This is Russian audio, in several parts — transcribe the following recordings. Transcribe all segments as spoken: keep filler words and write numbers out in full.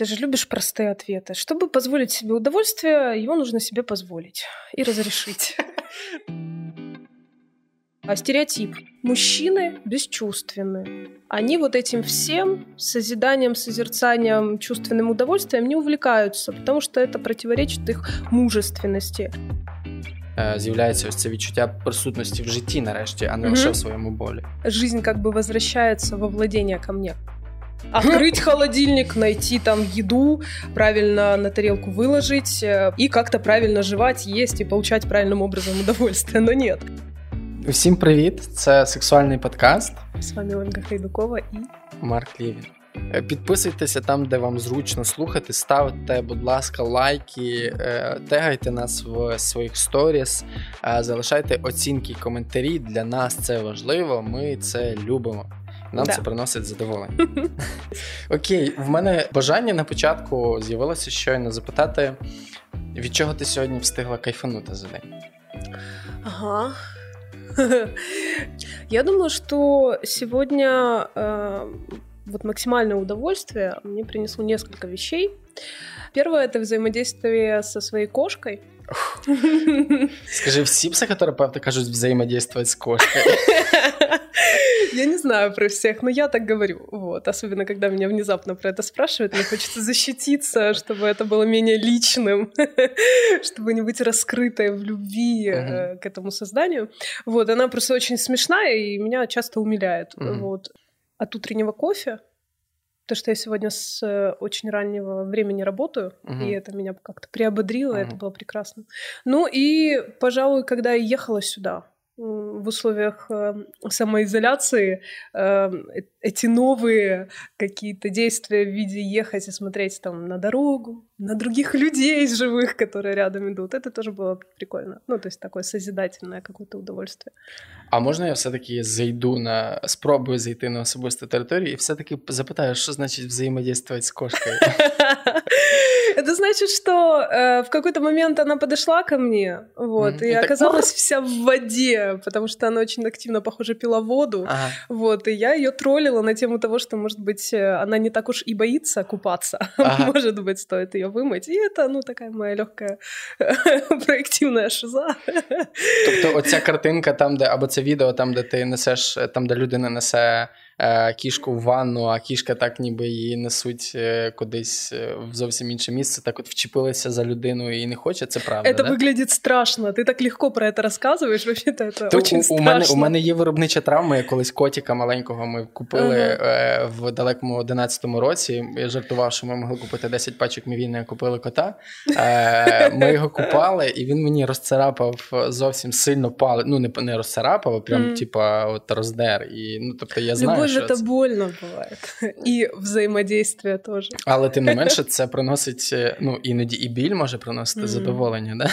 Ты же любишь простые ответы. Чтобы позволить себе удовольствие, его нужно себе позволить и разрешить. А стереотип. Мужчины бесчувственны. Они вот этим всем созиданием, созерцанием, чувственным удовольствием не увлекаются, потому что это противоречит их мужественности. З'являється ось це відчуття присутності в житті нарешті, а не лише в своєму болі. Жизнь как бы возвращается во владение ко мне. Открыть холодильник, найти там еду, правильно на тарелку выложить и как-то правильно жевать, есть и получать правильным образом удовольствие, но нет. Всім привіт, це сексуальний подкаст. З вами Ольга Хайдукова і Марк Лівін. Підписуйтеся там, де вам зручно слухати, ставте, будь ласка, лайки, тегайте нас в своїх сторіс, залишайте оцінки, коментарі, для нас це важливо, ми це любимо. Нам да. Це приносить задоволення. Окей, в мене бажання на початку з'явилося щойно запитати, від чого ти сьогодні встигла кайфанути за день? Ага. Я думаю, що сьогодні... Вот максимальное удовольствие мне принесло несколько вещей. Первое – это взаимодействие со своей кошкой. Скажи, все психотерапевты, кажется, взаимодействовать с кошкой. Я не знаю про всех, но я так говорю. Вот. Особенно, когда меня внезапно про это спрашивают, мне хочется защититься, чтобы это было менее личным, чтобы не быть раскрытой в любви к этому созданию. Вот. Она просто очень смешная и меня часто умиляет. Вот. От утреннего кофе, то, что я сегодня с очень раннего времени работаю, угу. и это меня как-то приободрило, угу. это было прекрасно. Ну и, пожалуй, когда я ехала сюда, в условиях самоизоляции, эти новые какие-то действия в виде ехать и смотреть там на дорогу, на других людей живых, которые рядом идут, это тоже было прикольно. Ну, то есть такое созидательное какое-то удовольствие. А можна я все-таки зайду на... спробую зайти на особисту територію і все-таки запитаю, що значить взаємодействувати з кошкою? Это значит, что э, в какой-то момент она подошла ко мне, вот, mm-hmm. и, и оказалась так... вся в воде, потому что она очень активно, похоже, пила воду, ага. вот, и я ее троллила на тему того, что, может быть, она не так уж и боится купаться, ага. может быть, стоит ее вымыть, и это, ну, такая моя легкая проективная шиза. Тобто оця картинка там, де, або це відео, там, де ти несеш, там, де людина несе кішку в ванну, а кішка так ніби її несуть кудись в зовсім інше місце, так от вчепилася за людину і не хоче, це правда, да? Це виглядить страшно, ти так легко про це розказуєш, взагалі-то це дуже страшно. У мене, у мене є виробнича травма, я колись котика маленького ми купили ага. в далекому одинадцятому році, я жартував, що ми могли купити десять пачок мівіни, купили кота, ми його купали, і він мені розцарапав зовсім сильно палець, ну не, не розцарапав, а прям mm. типа от роздер, і, ну тобто я знаю, Боже, це больно буває. І взаємодействие теж. Але, тим не менше, це приносить, ну, іноді і біль може приносити mm-hmm. задоволення, да?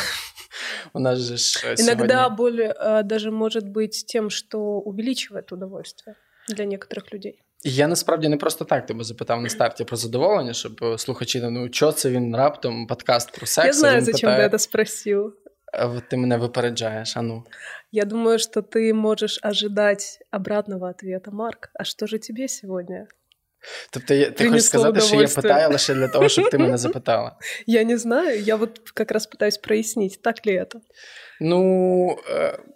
У нас же ж сьогодні... Иногда боль а, даже може бути тим, що увеличує удовольствие для некоторых людей. Я насправді не просто так тебе запитав на старті про задоволення, щоб слухачі, ну, що це він раптом, подкаст про секс? Я знаю, зачем питає... ти це спросив. Ты меня выпереджаешь, а ну. Я думаю, что ты можешь ожидать обратного ответа, Марк. А что же тебе сегодня? Тобто, я, ти хочеш сказати, що я питаю лише для того, щоб ти мене запитала? Я не знаю, я от якраз питаюсь прояснити, так ли це? Ну,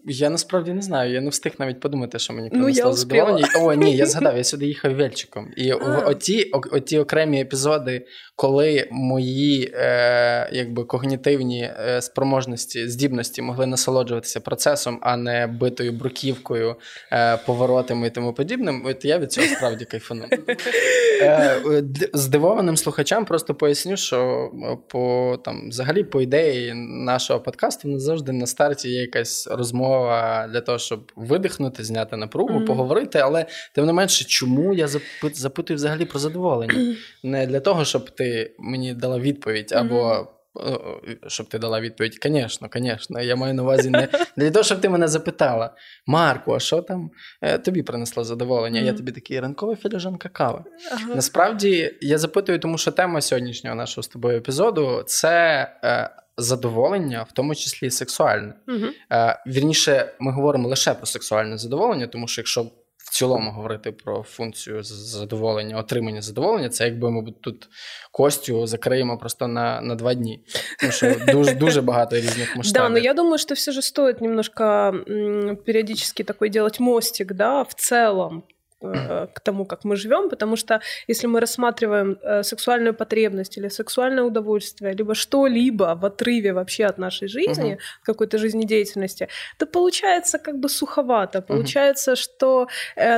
я насправді не знаю, я не встиг навіть подумати, що мені принесло задоволення. О, ні, я згадав, я сюди їхав вельчиком. І оті, оті окремі епізоди, коли мої е, якби, когнітивні спроможності, здібності могли насолоджуватися процесом, а не битою бруківкою, е, поворотами і тому подібним, от я від цього справді кайфанув. Здивованим слухачам просто поясню, що по, там, взагалі по ідеї нашого подкасту не завжди на старті є якась розмова для того, щоб видихнути, зняти напругу, mm-hmm. поговорити, але тим не менше, чому я запит, запитую взагалі про задоволення? Не для того, щоб ти мені дала відповідь, або mm-hmm. щоб ти дала відповідь, звісно, звісно, я маю на увазі не для того, щоб ти мене запитала, Марку, а що там тобі принесло задоволення? Mm-hmm. Я тобі такий ранковий філіжанка кави. Ага. Насправді, я запитую, тому що тема сьогоднішнього нашого з тобою епізоду – це... задоволення, в тому числі сексуальне. Угу. Е, вірніше, ми говоримо лише про сексуальне задоволення, тому що якщо в цілому говорити про функцію задоволення, отримання задоволення, це якби, мабуть, тут Костю закриємо просто на, на два дні. Тому що дуже, дуже багато різних масштабів. Да, но я думаю, что все же стоит немножко периодически такой делать мостик, да, в целом к тому, как мы живем, потому что если мы рассматриваем сексуальную потребность или сексуальное удовольствие, либо что-либо в отрыве вообще от нашей жизни, угу. какой-то жизнедеятельности, то получается как бы суховато, получается, угу. что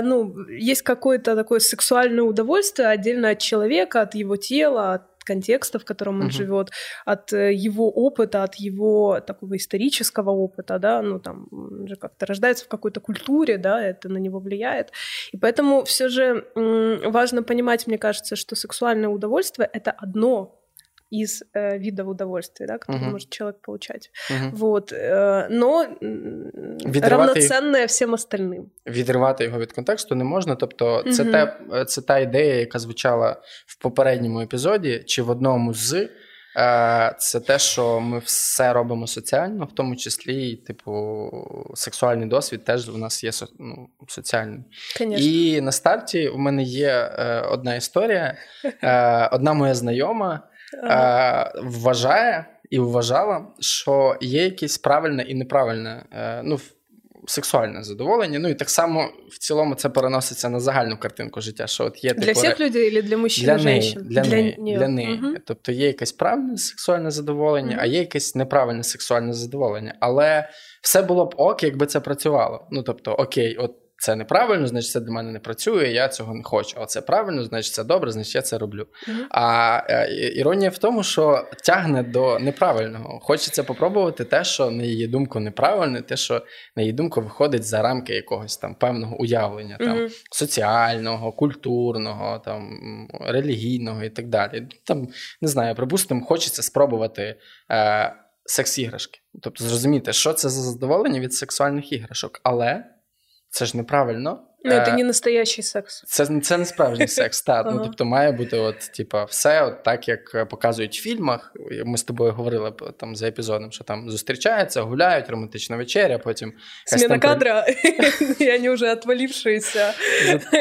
ну, есть какое-то такое сексуальное удовольствие отдельно от человека, от его тела, от контекста, в котором он uh-huh. живет, от его опыта, от его такого исторического опыта, да, ну там он же как-то рождается в какой-то культуре, да, это на него влияет. И поэтому все же м- важно понимать, мне кажется, что сексуальное удовольствие – это одно из э, видов удовольствия, да, которые uh-huh. может человек получать. Uh-huh. Вот, э, но відривати... равноценное всім остальним. Відривати його від контексту не можна, тобто uh-huh. це, те, це та ідея, яка звучала в попередньому епізоді, чи в одному з, е, це те, що ми все робимо соціально, в тому числі, типу, сексуальний досвід теж у нас є со, ну, соціальний. Конечно. І на старті у мене є е, одна історія, е, одна моя знайома, Ага. вважає і вважала, що є якесь правильне і неправильне, ну, сексуальне задоволення. Ну і так само в цілому це переноситься на загальну картинку життя. Що от є, для типу, всіх людей чи для мужчин і жінок? Для неї. Для для неї. Угу. Тобто є якесь правильне сексуальне задоволення, угу. а є якесь неправильне сексуальне задоволення. Але все було б ок, якби це працювало. Ну тобто, окей, от це неправильно, значить це для мене не працює, я цього не хочу. А це правильно, значить це добре, значить я це роблю. Mm-hmm. А іронія в тому, що тягне до неправильного. Хочеться попробувати те, що на її думку неправильне, те, що на її думку виходить за рамки якогось там певного уявлення, там, mm-hmm. соціального, культурного, там, релігійного і так далі. Там, не знаю, припустимо, хочеться спробувати е- секс-іграшки. Тобто зрозуміти, що це за задоволення від сексуальних іграшок. Але це ж неправильно. Ну, це не настоящий секс. Це, це не справжній секс, так. Ага. Ну, тобто має бути от, типа, все от так, як показують в фільмах. Ми з тобою говорили там, за епізодом, що там зустрічаються, гуляють, романтична вечеря, потім... Сміна кадра, і вони вже відвалившися,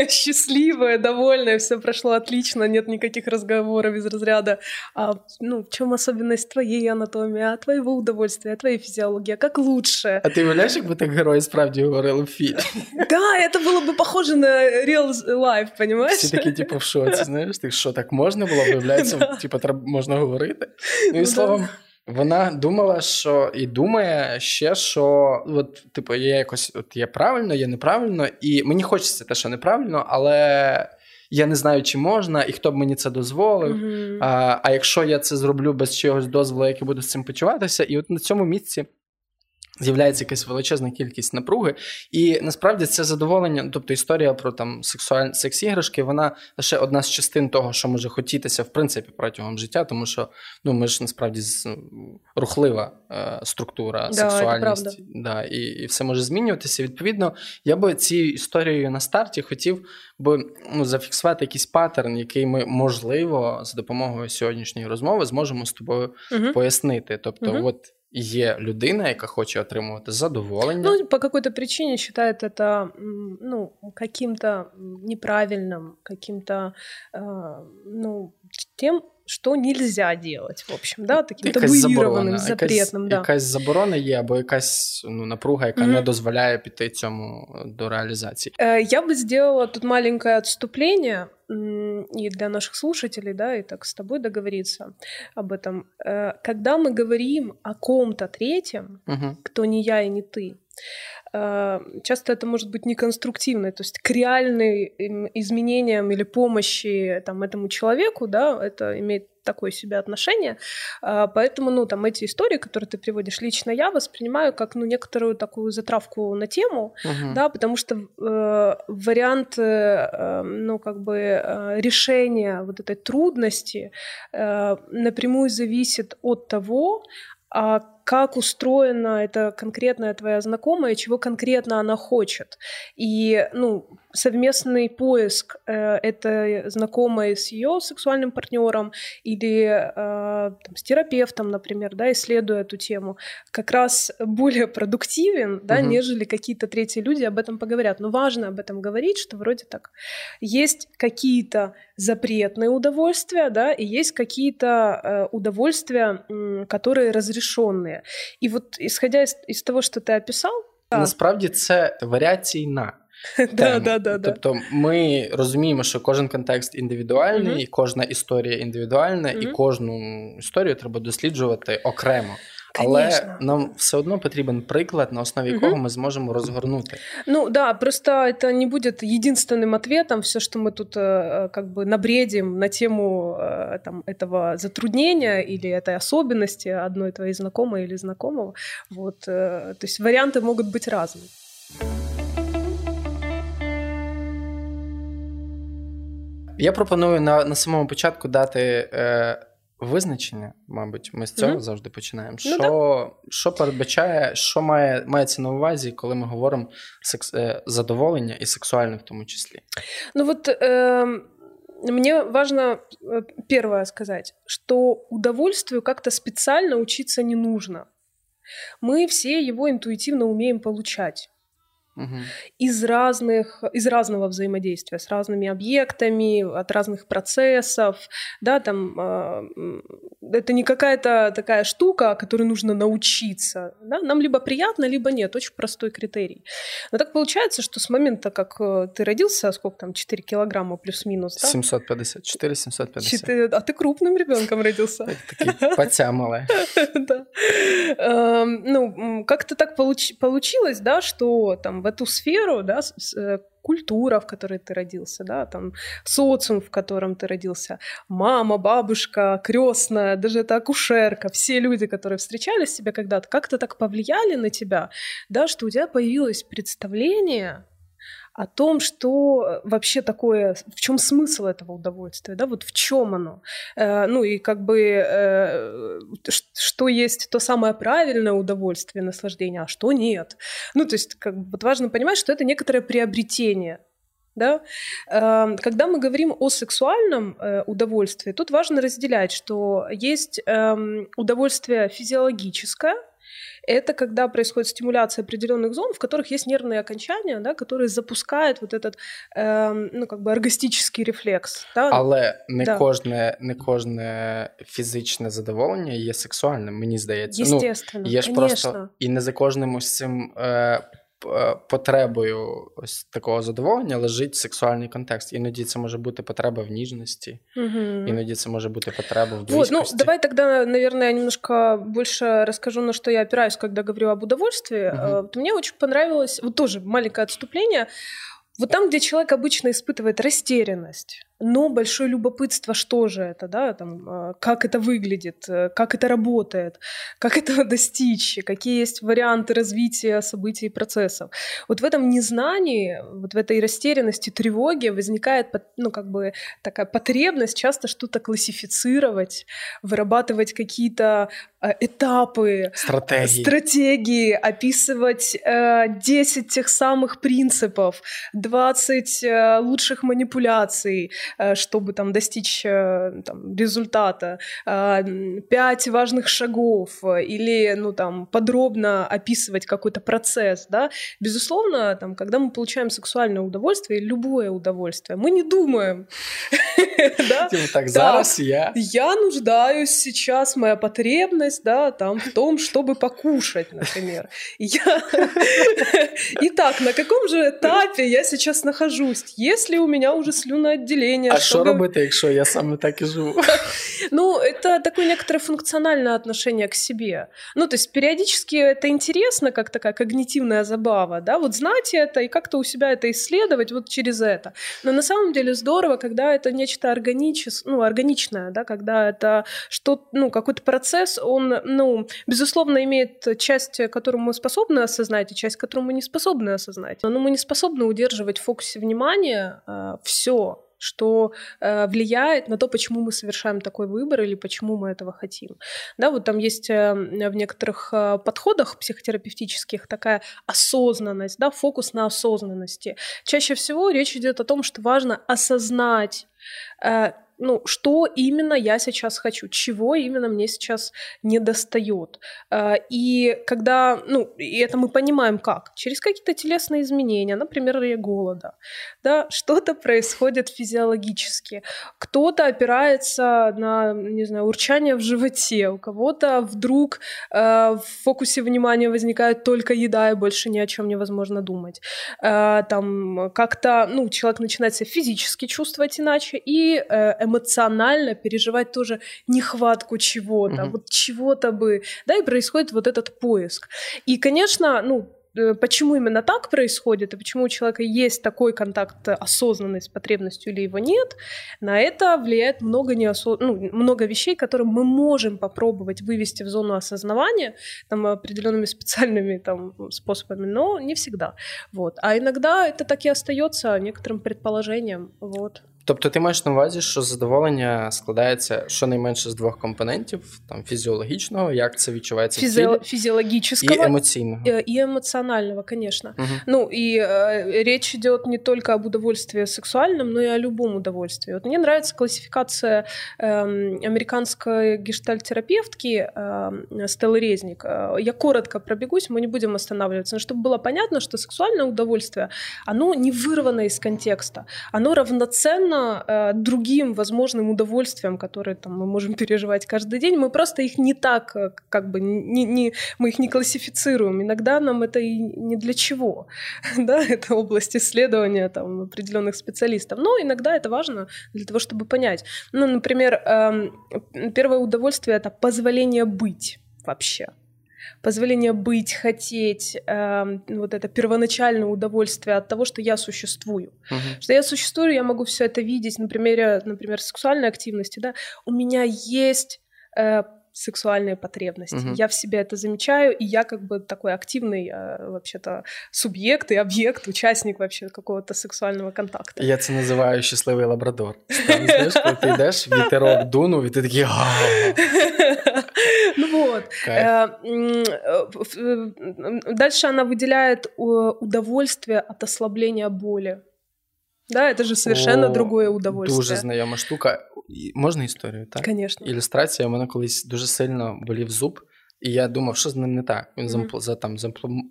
щасливі, довольні, все пройшло отлично, нет никаких разговоров из разряда. А, ну, в чому особливість твоєї анатомії, твоєго удовольствия, твоєї фізіології, як лучше? А ти уявляєш, якби так герої справді говорили в фільмі? Так, це було б похоже на real life, понимаешь? Всі такі, типу, в шоці, знаєш, ти що, так можна було, виявляється, да. типу, треба, можна говорити. Ну, і словом, вона думала, що, і думає ще, що, от, типу, є якось, от, є правильно, є неправильно, і мені хочеться те, що неправильно, але я не знаю, чи можна, і хто б мені це дозволив, mm-hmm. а, а якщо я це зроблю без чогось дозволу, як я буду з цим почуватися, і от на цьому місці з'являється якась величезна кількість напруги, і насправді це задоволення, тобто історія про там сексуальні секс-іграшки, вона лише одна з частин того, що може хотітися в принципі протягом життя, тому що ну ми ж насправді рухлива е, структура, да, сексуальність, да, і, і все може змінюватися. Відповідно, я би цією історією на старті хотів би ну зафіксувати якийсь паттерн, який ми можливо за допомогою сьогоднішньої розмови зможемо з тобою угу. пояснити. Тобто, угу. от. Є людина, яка хоче отримувати задоволення. Ну, по какой-то причине считает это, ну, каким-то неправильным, каким-то, э, ну, тем, что нельзя делать, в общем, да, таким табуированным, запретним, да. Якась заборона є, або якась, ну, напруга, яка mm-hmm. не дозволяє піти цьому до реалізації. Я бы сделала тут маленькое отступление и для наших слушателей, да, и так с тобой договориться об этом. Когда мы говорим о ком-то третьем, угу. кто не я и не ты, часто это может быть неконструктивно, то есть к реальным изменениям или помощи там, этому человеку, да, это имеет такое себе отношение, поэтому ну, там, эти истории, которые ты приводишь, лично я воспринимаю как ну, некоторую такую затравку на тему, угу. да, потому что э, вариант э, ну, как бы, э, решения вот этой трудности э, напрямую зависит от того, а как устроена эта конкретная твоя знакомая, чего конкретно она хочет. И, ну, совместный поиск э, этой знакомой с ее сексуальным партнером или э, там, с терапевтом, например, да, исследуя эту тему, как раз более продуктивен, да, угу. нежели какие-то третьи люди об этом поговорят. Но важно об этом говорить, что вроде так. Есть какие-то запретные удовольствия, да, и есть какие-то э, удовольствия, э, которые разрешенные. И вот исходя из, из того, что ти описав... Насправді це варіації на теми. да, да, тобто да. Ми розуміємо, що кожен контекст індивідуальний, mm-hmm. і кожна історія індивідуальна, mm-hmm. і кожну історію треба досліджувати окремо. Але Конечно. Нам все одно потрібен приклад, на основі якого угу. ми зможемо розгорнути. Ну, да, просто это не будет единственным ответом, все, что мы тут как бы набредим на тему там, этого затруднения или этой особенности одной твоей знакомой или знакомого. Вот, то есть варианты могут быть разными. Я пропоную на, на самому початку дати... Е- Визначення, мабуть, ми з цього mm-hmm. завжди починаємо. Що, ну, да. що передбачає, що має, мається на увазі, коли ми говоримо секс, задоволення і сексуальне в тому числі? Ну вот, э, мне важно первое сказать, что удовольствию как-то специально учиться не нужно. Мы все его интуитивно умеем получать. Из разных, из разного взаимодействия с разными объектами, от разных процессов, да, там, э, это не какая-то такая штука, которой нужно научиться, да, нам либо приятно, либо нет, очень простой критерий. Но так получается, что с момента, как ты родился, сколько там, четыре килограмма плюс-минус, да? семьсот пятьдесят, четыре семьсот пятьдесят. А ты крупным ребенком родился. Такие потямалые. Да. Ну, как-то так получилось, да, что там в эту сферу, да, культура, в которой ты родился, да, там, социум, в котором ты родился, мама, бабушка, крестная, даже эта акушерка, все люди, которые встречались с тебя когда-то, как-то так повлияли на тебя, да, что у тебя появилось представление о том, что вообще такое, в чем смысл этого удовольствия, да, вот в чем оно, э, ну и как бы э, что есть то самое правильное удовольствие, наслаждение, а что нет. Ну то есть как бы, вот важно понимать, что это некоторое приобретение. Да? Э, когда мы говорим о сексуальном э, удовольствии, тут важно разделять, что есть э, удовольствие физиологическое. Это когда происходит стимуляция определенных зон, в которых есть нервные окончания, да, которые запускают вот этот э, ну, как бы оргастический рефлекс. Да? Але не, да. кожне, не кожне фізичне задоволення є сексуальним, мені здається. Естественно, ну, є ж просто, і не за кожним ось цим е, потребою ось такого задоволення лежить сексуальний контекст. Іноді це може бути потреба в ніжності, угу. іноді це може бути потреба в близькості. Вот, ну, давай тогда, наверное, я немножко больше расскажу, на что я опираюсь, когда говорю об удовольствии. Угу. Вот, мне очень понравилось, вот тоже маленькое отступление, вот там, где человек обычно испытывает растерянность, но большое любопытство, что же это, да, там, как это выглядит, как это работает, как этого достичь, какие есть варианты развития событий и процессов. Вот в этом незнании, вот в этой растерянности, тревоге возникает, ну, как бы такая потребность часто что-то классифицировать, вырабатывать какие-то этапы, стратегии, стратегии описывать э, десять тех самых принципов, двадцать э, лучших манипуляций, э, чтобы там, достичь э, там, результата, э, пять важных шагов э, или ну, там, подробно описывать какой-то процесс. Да? Безусловно, там, когда мы получаем сексуальное удовольствие, любое удовольствие, мы не думаем. Так, зараз я. Я нуждаюсь сейчас, моя потребность, да, там, в том, чтобы покушать, например. Я... Итак, на каком же этапе я сейчас нахожусь? Если у меня уже слюноотделение... А что робити, якщо я сам так и живу? Ну, это такое некоторое функциональное отношение к себе. Ну, то есть периодически это интересно, как такая когнитивная забава, да, вот знать это и как-то у себя это исследовать вот через это. Но на самом деле здорово, когда это нечто органичес... ну, органичное, да, когда это что... ну, какой-то процесс, он, ну, безусловно, имеет часть, которую мы способны осознать, и часть, которую мы не способны осознать. Но мы не способны удерживать в фокусе внимания э, все. что э, влияет на то, почему мы совершаем такой выбор или почему мы этого хотим. Да, вот там есть э, в некоторых э, подходах психотерапевтических такая осознанность, да, фокус на осознанности. Чаще всего речь идет о том, что важно осознать, э, ну, что именно я сейчас хочу, чего именно мне сейчас недостает. И когда, ну, и это мы понимаем как? Через какие-то телесные изменения, например, голода, да, что-то происходит физиологически. Кто-то опирается на, не знаю, урчание в животе, у кого-то вдруг э, в фокусе внимания возникает только еда, и больше ни о чем невозможно думать. Э, там как-то, ну, человек начинает себя физически чувствовать иначе, и эмоционально переживать тоже нехватку чего-то, mm-hmm. вот чего-то бы, да, и происходит вот этот поиск. И, конечно, ну, почему именно так происходит, и почему у человека есть такой контакт осознанный с потребностью или его нет, на это влияет много, неосо... ну, много вещей, которые мы можем попробовать вывести в зону осознавания там, определенными специальными там, способами, но не всегда. Вот. А иногда это так и остается некоторым предположением. Вот. Тобто ти маєш на увазі, що задоволення складається щонайменше з двох компонентів, там, фізіологічного, як це відчувається Фізи... в тілі, фізіологічного і емоційного. І емоціонального, звісно. Угу. Ну, і э, речь идет не только об удовольствии сексуальном, но и о любом удовольствии. Вот мне нравится классификация э, американской гештальтерапевтки э, Стеллы Резник. Я коротко пробегусь, мы не будем останавливаться, но чтобы было понятно, что сексуальное удовольствие, оно не вырвано из контекста, оно равноценно другим возможным удовольствиям, которые там, мы можем переживать каждый день, мы просто их не так, как бы, не, не, мы их не классифицируем. Иногда нам это и не для чего. Да? Это область исследования там, определенных специалистов. Но иногда это важно для того, чтобы понять. Ну, например, первое удовольствие – это позволение быть вообще. Позволение быть, хотеть, э, вот это первоначальное удовольствие от того, что я существую. Uh-huh. Что я существую, я могу все это видеть на примере, например, сексуальной активности. Да? У меня есть э, сексуальные потребности. Uh-huh. Я в себе это замечаю, и я как бы такой активный э, вообще-то субъект и объект, участник вообще какого-то сексуального контакта. Я это называю «счастливый лабрадор». Там, знаешь, когда ты идешь, ветерок дунул, и ты такие... Ну вот. Дальше она выделяет удовольствие от ослабления боли. Да, это же совершенно О, другое удовольствие. Дуже знайома штука. Можна історію, так? Конечно. Ілюстрація. У мене колись дуже сильно болів зуб, і я думав, що з ним не так. Він mm-hmm. за, там, заплом...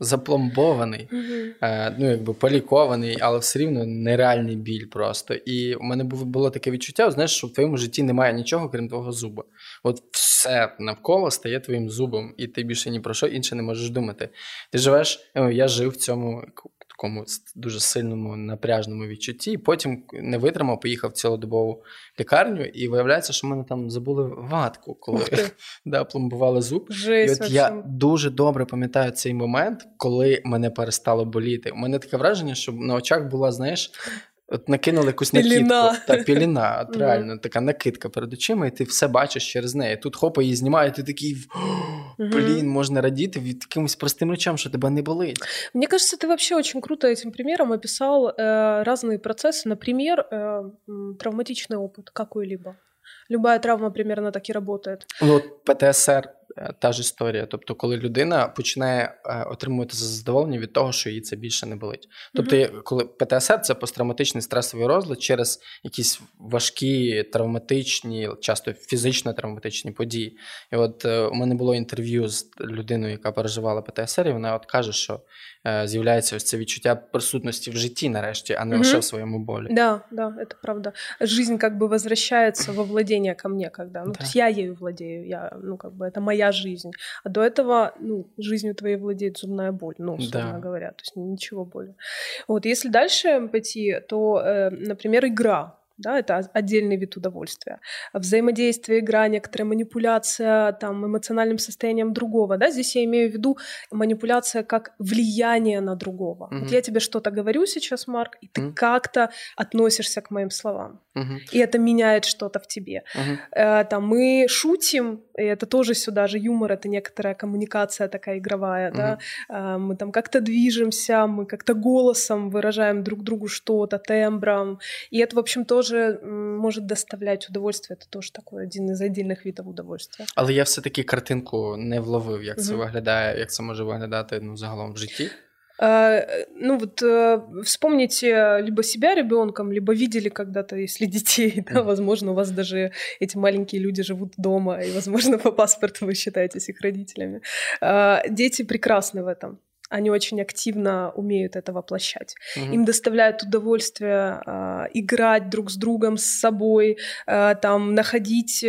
запломбований, mm-hmm. е, ну, якби полікований, але все рівно нереальний біль просто. І у мене було таке відчуття, знаєш, що в твоєму житті немає нічого, крім твого зуба. От все навколо стає твоїм зубом, і ти більше ні про що інше не можеш думати. Ти живеш, ну, я жив в цьому... такому дуже сильному напряжному відчутті, і потім не витримав, поїхав в цілодобову лікарню, і виявляється, що в мене там забули ватку, коли да, пломбували зуб. Жесть, і от я дуже добре пам'ятаю цей момент, коли мене перестало боліти. У мене таке враження, що на очах була, знаєш, от накинули якусь накидку, та піліна, от реально така накидка перед очима, і ти все бачиш через неї. Тут хопа її знімають, і ти такий... Блин, можно родить від якимось простым речам, что тебя не болит. Мне кажется, ты вообще очень круто этим примером описал э, разные процессы. Например, э, травматичный опыт какой-либо. Любая травма примерно так и работает. Ну, от ПТСР та ж історія. Тобто, коли людина починає е, отримувати задоволення від того, що їй це більше не болить. Тобто, mm-hmm. коли ПТСР – це посттравматичний стресовий розлад через якісь важкі, травматичні, часто фізично травматичні події. І от е, у мене було інтерв'ю з людиною, яка переживала ПТСР, і вона от каже, що е, з'являється ось це відчуття присутності в житті нарешті, а не mm-hmm. лише в своєму болі. Да, да, це правда. Жизнь как бы возвращается во владение ко мне, когда, ну, да. я ею владею, я, ну, как бы, это моя жизнь. А до этого, ну, жизнью твоей владеет зубная боль, ну, собственно да. говоря, то есть ничего более. Вот, если дальше пойти, то, э, например, игра. да, это отдельный вид удовольствия. Взаимодействие, игра, некоторая манипуляция там, эмоциональным состоянием другого, да, здесь я имею в виду манипуляция как влияние на другого. Угу. Вот я тебе что-то говорю сейчас, Марк, и ты угу. как-то относишься к моим словам. Угу. И это меняет что-то в тебе. Угу. Э, там, мы шутим, и это тоже сюда же юмор, это некоторая коммуникация такая игровая, угу. да, э, мы там как-то движемся, мы как-то голосом выражаем друг другу что-то, тембром, и это, в общем, тоже может доставлять удовольствие, це теж такий один із віддільних видів удовольствия. Але я все-таки картинку не вловив, як це mm-hmm. виглядає, як це може виглядати, ну, загалом в житті. Ну вот вспомните либо себя ребенком, либо видели когда-то, если детей, да, возможно, у вас даже эти маленькие люди живут дома, и, возможно, по паспорту вы считаетесь их родителями. Дети прекрасны в этом. Они очень активно умеют это воплощать. Mm-hmm. Им доставляет удовольствие э, играть друг с другом, с собой, э, там, находить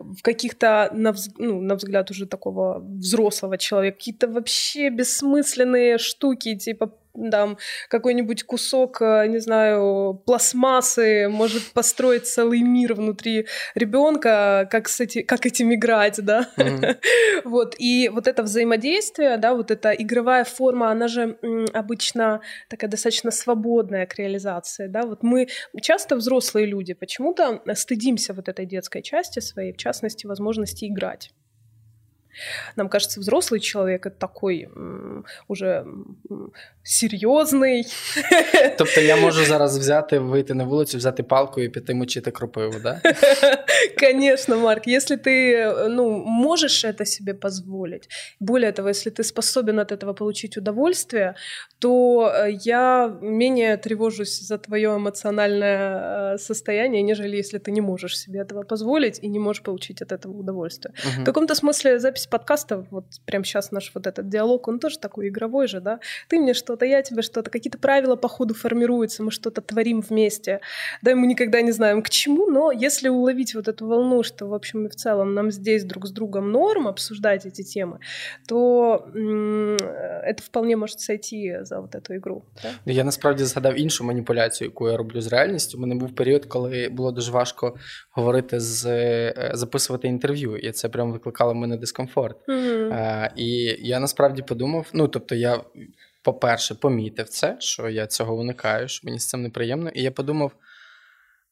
в каких-то, на, вз... ну, на взгляд уже такого взрослого человека, какие-то вообще бессмысленные штуки, типа там, какой-нибудь кусок, не знаю, пластмассы может построить целый мир внутри ребенка, как, с эти, как этим играть, да. Mm-hmm. Вот, и вот это взаимодействие, да, вот эта игровая форма, она же м, обычно такая достаточно свободная к реализации, да. Вот мы часто взрослые люди почему-то стыдимся вот этой детской части своей, в частности, возможности играть. Нам кажется, взрослый человек – это такой м, уже м, серйозний. Тобто я можу зараз взяти, вийти на вулицю, взяти палку і піти мочити кропиву, да? Конечно, Марк. Если ты, ну, можешь это себе позволить, более того, если ты способен от этого получить удовольствие, то я менее тревожусь за твое эмоциональное состояние, нежели если ты не можешь себе этого позволить и не можешь получить от этого удовольствие. Угу. В каком-то смысле запись подкаста, вот прямо сейчас наш вот этот диалог, он тоже такой игровой же, да? Ты мне что-то, я тебе что-то, какие-то правила по ходу формируются, мы что-то творим вместе, да, и мы никогда не знаем к чему, но если уловить вот эту волну, что, в общем, и в целом нам здесь друг с другом норм обсуждать эти темы, то м- это вполне может сойти за вот эту игру. Да? Я насправді згадав іншу маніпуляцію, яку я роблю з реальністю. У мене був період, коли було дуже важко говорити, з записувати інтерв'ю, і це прям викликало мене дискомфорт. Mm-hmm. Uh, і я насправді подумав, ну, тобто я, по-перше, помітив це, що я цього уникаю, що мені з цим неприємно, і я подумав,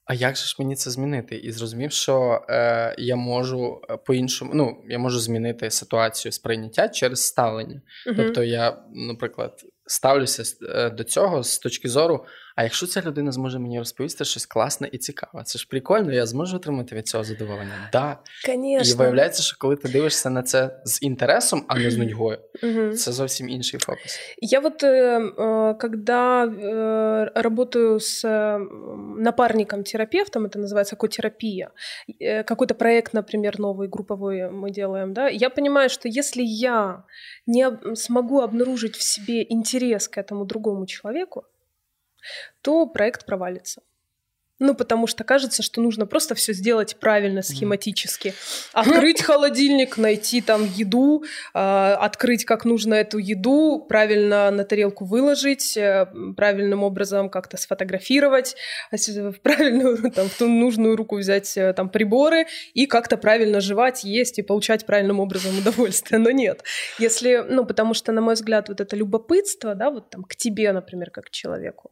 а як же ж мені це змінити? І зрозумів, що uh, я можу по-іншому, ну, я можу змінити ситуацію сприйняття через ставлення. Mm-hmm. Тобто я, наприклад, ставлюся до цього з точки зору, а якщо ця людина зможе мені розповісти щось класне і цікаве, це ж прикольно, я зможу отримати від цього задоволення. Да. Конечно. І виявляється, що коли ти дивишся на це з інтересом, а не з нудьгою, це зовсім інший фокус. Я вот, когда работаю с напарником-терапевтом, это называется котерапия, какой-то проект, например, новый, групповой мы делаем, да, я понимаю, что если я не смогу обнаружить в себе интерес к этому другому человеку, то проект провалится. Ну, потому что кажется, что нужно просто все сделать правильно, схематически. Открыть холодильник, найти там еду, э, открыть, как нужно эту еду, правильно на тарелку выложить, э, правильным образом как-то сфотографировать, в правильную, там, в ту нужную руку взять там приборы и как-то правильно жевать, есть и получать правильным образом удовольствие. Но нет. Если, ну, потому что, на мой взгляд, вот это любопытство, да, вот там к тебе, например, как к человеку,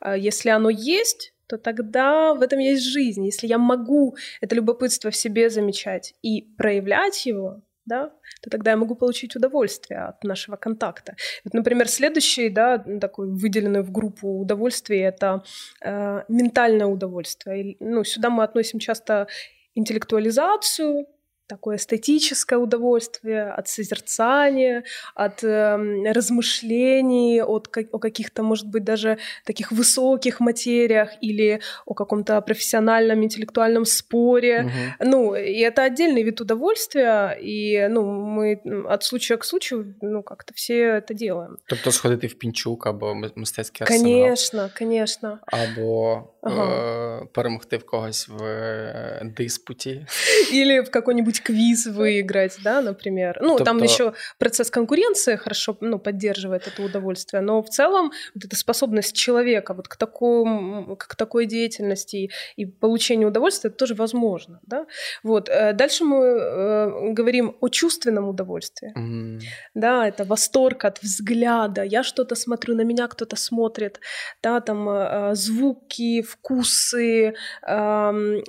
э, если оно есть, то тогда в этом есть жизнь. Если я могу это любопытство в себе замечать и проявлять его, да, то тогда я могу получить удовольствие от нашего контакта. Вот, например, следующий, да, такой выделенный в группу удовольствий, это э, ментальное удовольствие. Ну, сюда мы относим часто интеллектуализацию, такое эстетическое удовольствие от созерцания, от э, размышлений, от, о каких-то, может быть, даже таких высоких материях или о каком-то профессиональном интеллектуальном споре. Угу. Ну, и это отдельный вид удовольствия, и, ну, мы от случая к случаю, ну, как-то все это делаем. Тобто сходити в Пінчук або мистецький арсенал. Конечно, конечно. Або ага. э, перемогти в когось в диспуті. Или в какой-нибудь какой-нибудь квиз выиграть, да, например. Ну, тобто... там еще процесс конкуренции хорошо, ну, поддерживает это удовольствие, но в целом вот эта способность человека вот к, такому, к такой деятельности и получению удовольствия, это тоже возможно, да. Вот. Дальше мы говорим о чувственном удовольствии. Mm-hmm. Да, это восторг от взгляда. Я что-то смотрю, на меня кто-то смотрит. Да, там звуки, вкусы,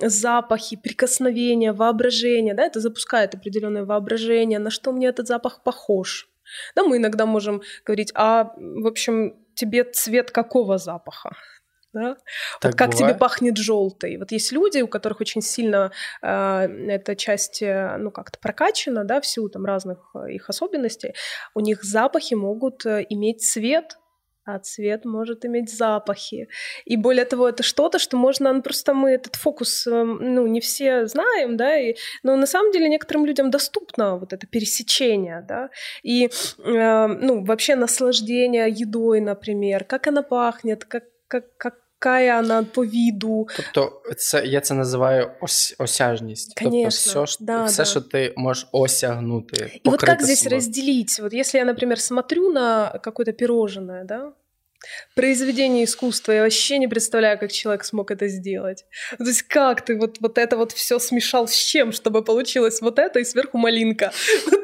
запахи, прикосновения, воображение. Да, это запускает определенное воображение. На что мне этот запах похож? Да, мы иногда можем говорить, а, в общем, тебе цвет какого запаха? Да? Вот как бывает? Тебе пахнет желтый. Вот есть люди, у которых очень сильно э, эта часть, ну, как-то прокачана, да, в силу там разных их особенностей. У них запахи могут иметь цвет, а цвет может иметь запахи. И более того, это что-то, что можно... Ну, просто мы этот фокус, ну, не все знаем, да, и, но на самом деле некоторым людям доступно вот это пересечение, да, и, э, ну, вообще наслаждение едой, например, как она пахнет, как, как, как Какая вона по виду. Тобто це, я це називаю ось, осяжність. Конечно, тобто все, да, все да. Що ти можеш осягнути. И вот как здесь собой разделить? Вот если я, например, смотрю на какое-то пирожное, да, произведение искусства, я вообще не представляю, как человек смог это сделать. То есть как ты вот, вот это вот все смешал с чем, чтобы получилось вот это и сверху малинка.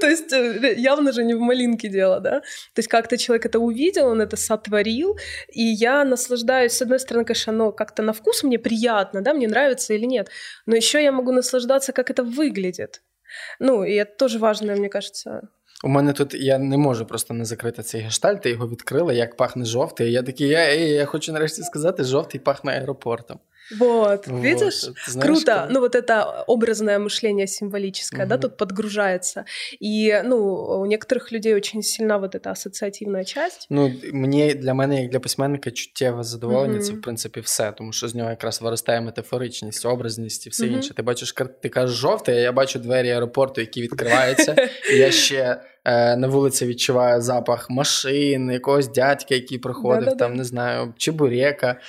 То есть явно же не в малинке дело, да? То есть как-то человек это увидел, он это сотворил, и я наслаждаюсь, с одной стороны, конечно, оно как-то на вкус мне приятно, да, мне нравится или нет, но еще я могу наслаждаться, как это выглядит. Ну, и это тоже важно, мне кажется... У мене тут, я не можу просто не закрити цей гештальт, ти його відкрила, як пахне жовтий. І я такий, я, я, я хочу нарешті сказати, жовтий пахне аеропортом. Вот, вот, видишь, знаешь, круто. Как... Ну вот это образное мышление символическое, угу. Да, тут подгружается. И, ну, у некоторых людей очень сильна вот эта ассоциативная часть. Ну, мені, для мене, як для письменника, чуттєве задоволення, угу. Це, в принципі, все, тому що з нього якраз виростає метафоричність, образність і все угу. Інше. Ти бачиш, ти кажеш жовте, а я бачу двері аеропорту, які відкриваються, і я ще... На вулиці відчуваю запах машин, якогось дядька, який проходив, да-да-да. Там, не знаю, чебурека.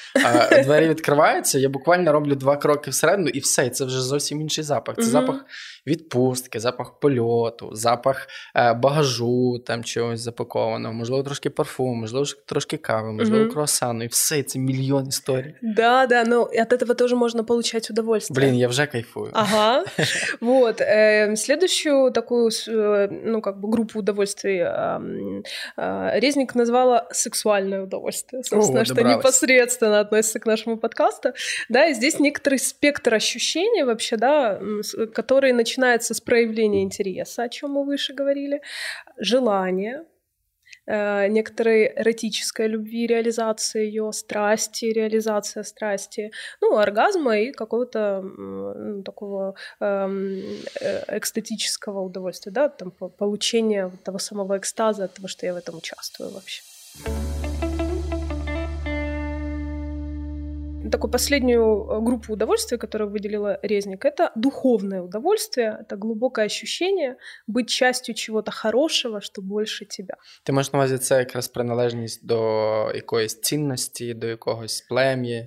Двері відкриваються, я буквально роблю два кроки всередину, і все, і це вже зовсім інший запах. Це угу. Запах відпустки, запах польоту, запах багажу, там чогось запакованого, можливо, трошки парфуму, можливо, трошки кави, можливо, угу. Круасану, і все, це мільйон історій. Да, да, ну, от этого теж можна получать удовольствие. Блін, я вже кайфую. Ага, вот. Следующую такую, ну, как бы, группу удовольствий Резник назвала сексуальное удовольствие, собственно, О, что добралась. Непосредственно относится к нашему подкасту. Да, и здесь некоторый спектр ощущений вообще, да, который начинается с проявления интереса, о чем мы выше говорили, желания, некоторой эротической любви, реализации ее, страсти, реализация страсти, ну, оргазма и какого-то ну, такого экстатического удовольствия, да, там, получения того самого экстаза от того, что я в этом участвую вообще. Такую последнюю группу удовольствий, которую выделила Резник, это духовное удовольствие, это глубокое ощущение быть частью чего-то хорошего, что больше тебя. Ти маєш на увазі це якраз приналежність до якоїсь цінності, до якогось плем'я,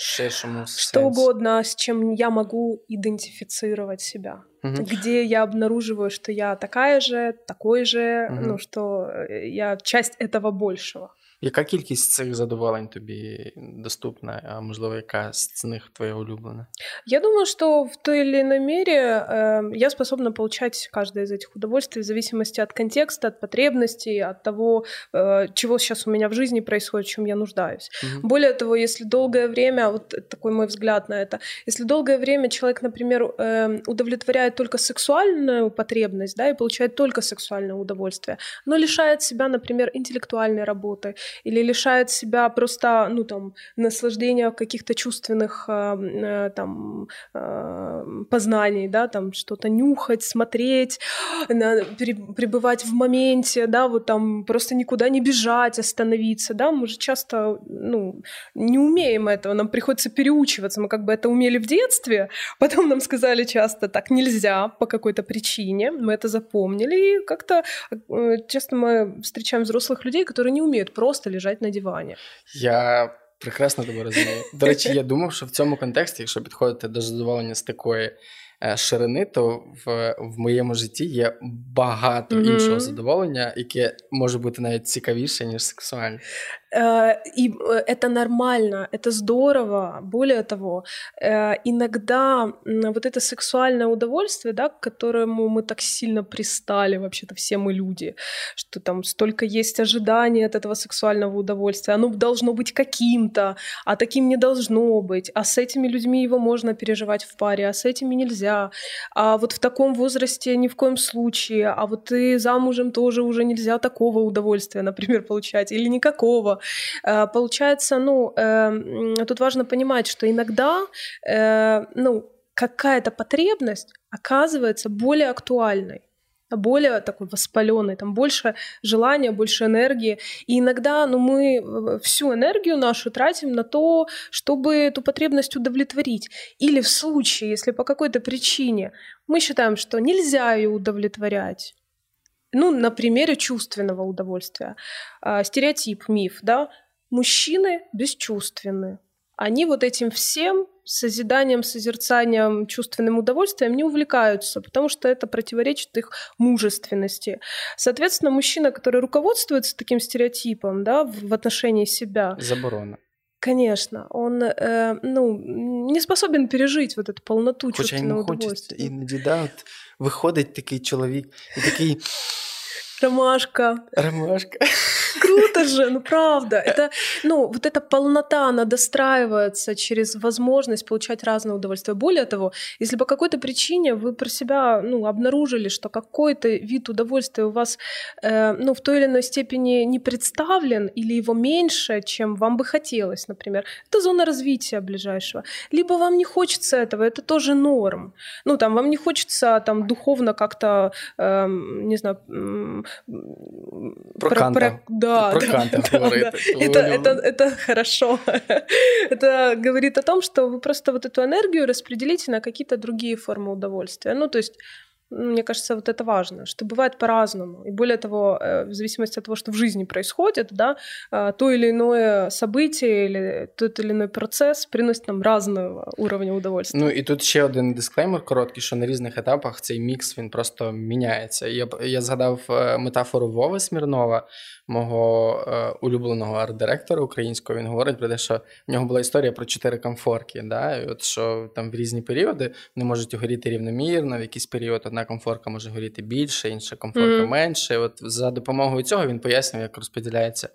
ще чомусь. Что угодно, с чем я могу идентифицировать себя. Где я обнаруживаю, что я такая же, такой же, угу. Ну, что я часть этого большего. Яка кількість цих задоволень тобі доступна, а можливо, яка з них твоя улюблена? Я думаю, что в той или иной мере э, я способна получать каждое из этих удовольствий в зависимости от контекста, от потребностей, от того, э, чего сейчас у меня в жизни происходит, в чем я нуждаюсь. Угу. Более того, если долгое время, вот такой мой взгляд на это, если долгое время человек, например, э, удовлетворяет только сексуальную потребность, да, и получает только сексуальное удовольствие, но лишает себя, например, интеллектуальной работы, или лишает себя просто, ну, там, наслаждения каких-то чувственных э, там, э, познаний, да, там, что-то нюхать, смотреть, на, при, пребывать в моменте, да, вот там просто никуда не бежать, остановиться, да, мы же часто, ну, не умеем этого, нам приходится переучиваться, мы как бы это умели в детстве, потом нам сказали часто, так нельзя по какой-то причине, мы это запомнили, и как-то э, часто мы встречаем взрослых людей, которые не умеют просто просто лежать на дивані. Я прекрасно тебе розумію. До речі, я думав, що в цьому контексті, якщо підходити до задоволення з такої ширини, то в, в моєму житті є багато mm-hmm. іншого задоволення, яке може бути навіть цікавіше, ніж сексуальне. И это нормально, это здорово. Более того, иногда вот это сексуальное удовольствие, да, к которому мы так сильно пристали, вообще-то все мы люди, что там столько есть ожиданий от этого сексуального удовольствия, оно должно быть каким-то, а таким не должно быть, а с этими людьми его можно переживать в паре, а с этими нельзя, а вот в таком возрасте ни в коем случае, а вот и замужем тоже уже нельзя такого удовольствия, например, получать, или никакого. Получается, ну, э, тут важно понимать, что иногда, э, ну, какая-то потребность оказывается более актуальной, более такой воспаленной, там больше желания, больше энергии. И иногда, ну, мы всю энергию нашу тратим на то, чтобы эту потребность удовлетворить. Или в случае, если по какой-то причине мы считаем, что нельзя ее удовлетворять, ну, на примере чувственного удовольствия. А, стереотип, миф, да? Мужчины бесчувственны. Они вот этим всем созиданием, созерцанием, чувственным удовольствием не увлекаются, потому что это противоречит их мужественности. Соответственно, мужчина, который руководствуется таким стереотипом, да, в отношении себя... Заборона. Конечно, он э, ну, не способен пережить вот эту полноту Хоть чувственного удовольствия. Хоча йому хочеться, іноді, да, от виходить такий чоловік і такий... Ромашка. Ромашка. Круто же, ну правда. Это, ну, вот эта полнота, она достраивается через возможность получать разное удовольствие. Более того, если по какой-то причине вы про себя, ну, обнаружили, что какой-то вид удовольствия у вас э, ну, в той или иной степени не представлен или его меньше, чем вам бы хотелось, например, это зона развития ближайшего. Либо вам не хочется этого, это тоже норм. Ну, там, вам не хочется там, духовно как-то, э, не знаю, про, про Канта. Да, про да, Канта да, говорит. Да. Это, это, это хорошо. Это говорит о том, что вы просто вот эту энергию распределите на какие-то другие формы удовольствия. Ну, то есть, мне кажется, вот это важно, что бывает по-разному. И более того, в зависимости от того, что в жизни происходит, да, то или иное событие или тот или иной процесс приносит нам разного уровня удовольствия. Ну, і тут ще один дисклеймер короткий, що на різних етапах цей мікс, він просто міняється. Я, я згадав метафору Вови Смірнова, мого улюбленого арт-директора українського. Він говорить про те, що в нього була історія про чотири комфорки, да? І от що там в різні періоди не можуть горіти рівномірно, в якийсь період одна комфорка може горіти більше, інша комфорка mm. менше. І от за допомогою цього він пояснює, як розподіляється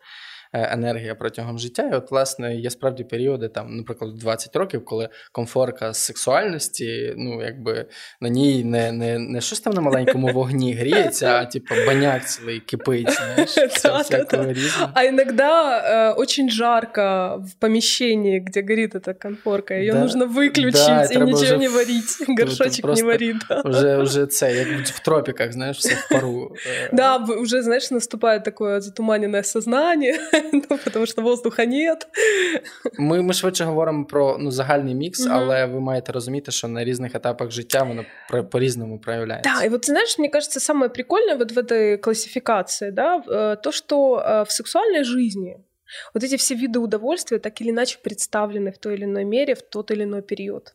енергія протягом життя. І от, власне, є справді періоди, там, наприклад, двадцять років, коли комфорка з сексуальності, ну, якби на ній не, не, не щось там на маленькому вогні гріється, а, типу, баняк цілий кипить, знаєш, всякого різного. А іноді дуже жарко в поміщенні, де горить ця комфорка, її потрібно виключити і нічого не варити, горшочок не варити. Вже це, як в тропіках, знаєш, все в пару. Так, вже, знаєш, наступає таке затуманене сознання, ну, тому що воздуха нет. Ми, ми швидше говоримо про, ну, загальний мікс, mm-hmm. але ви маєте розуміти, що на різних етапах життя воно про, по-різному проявляється. Да, і от, знаєш, мені кажется, самое прикольное вот в этой классификации, да, то, что в сексуальной жизни вот эти все виды удовольствия так или иначе представлены в той или иной мере в тот или иной период.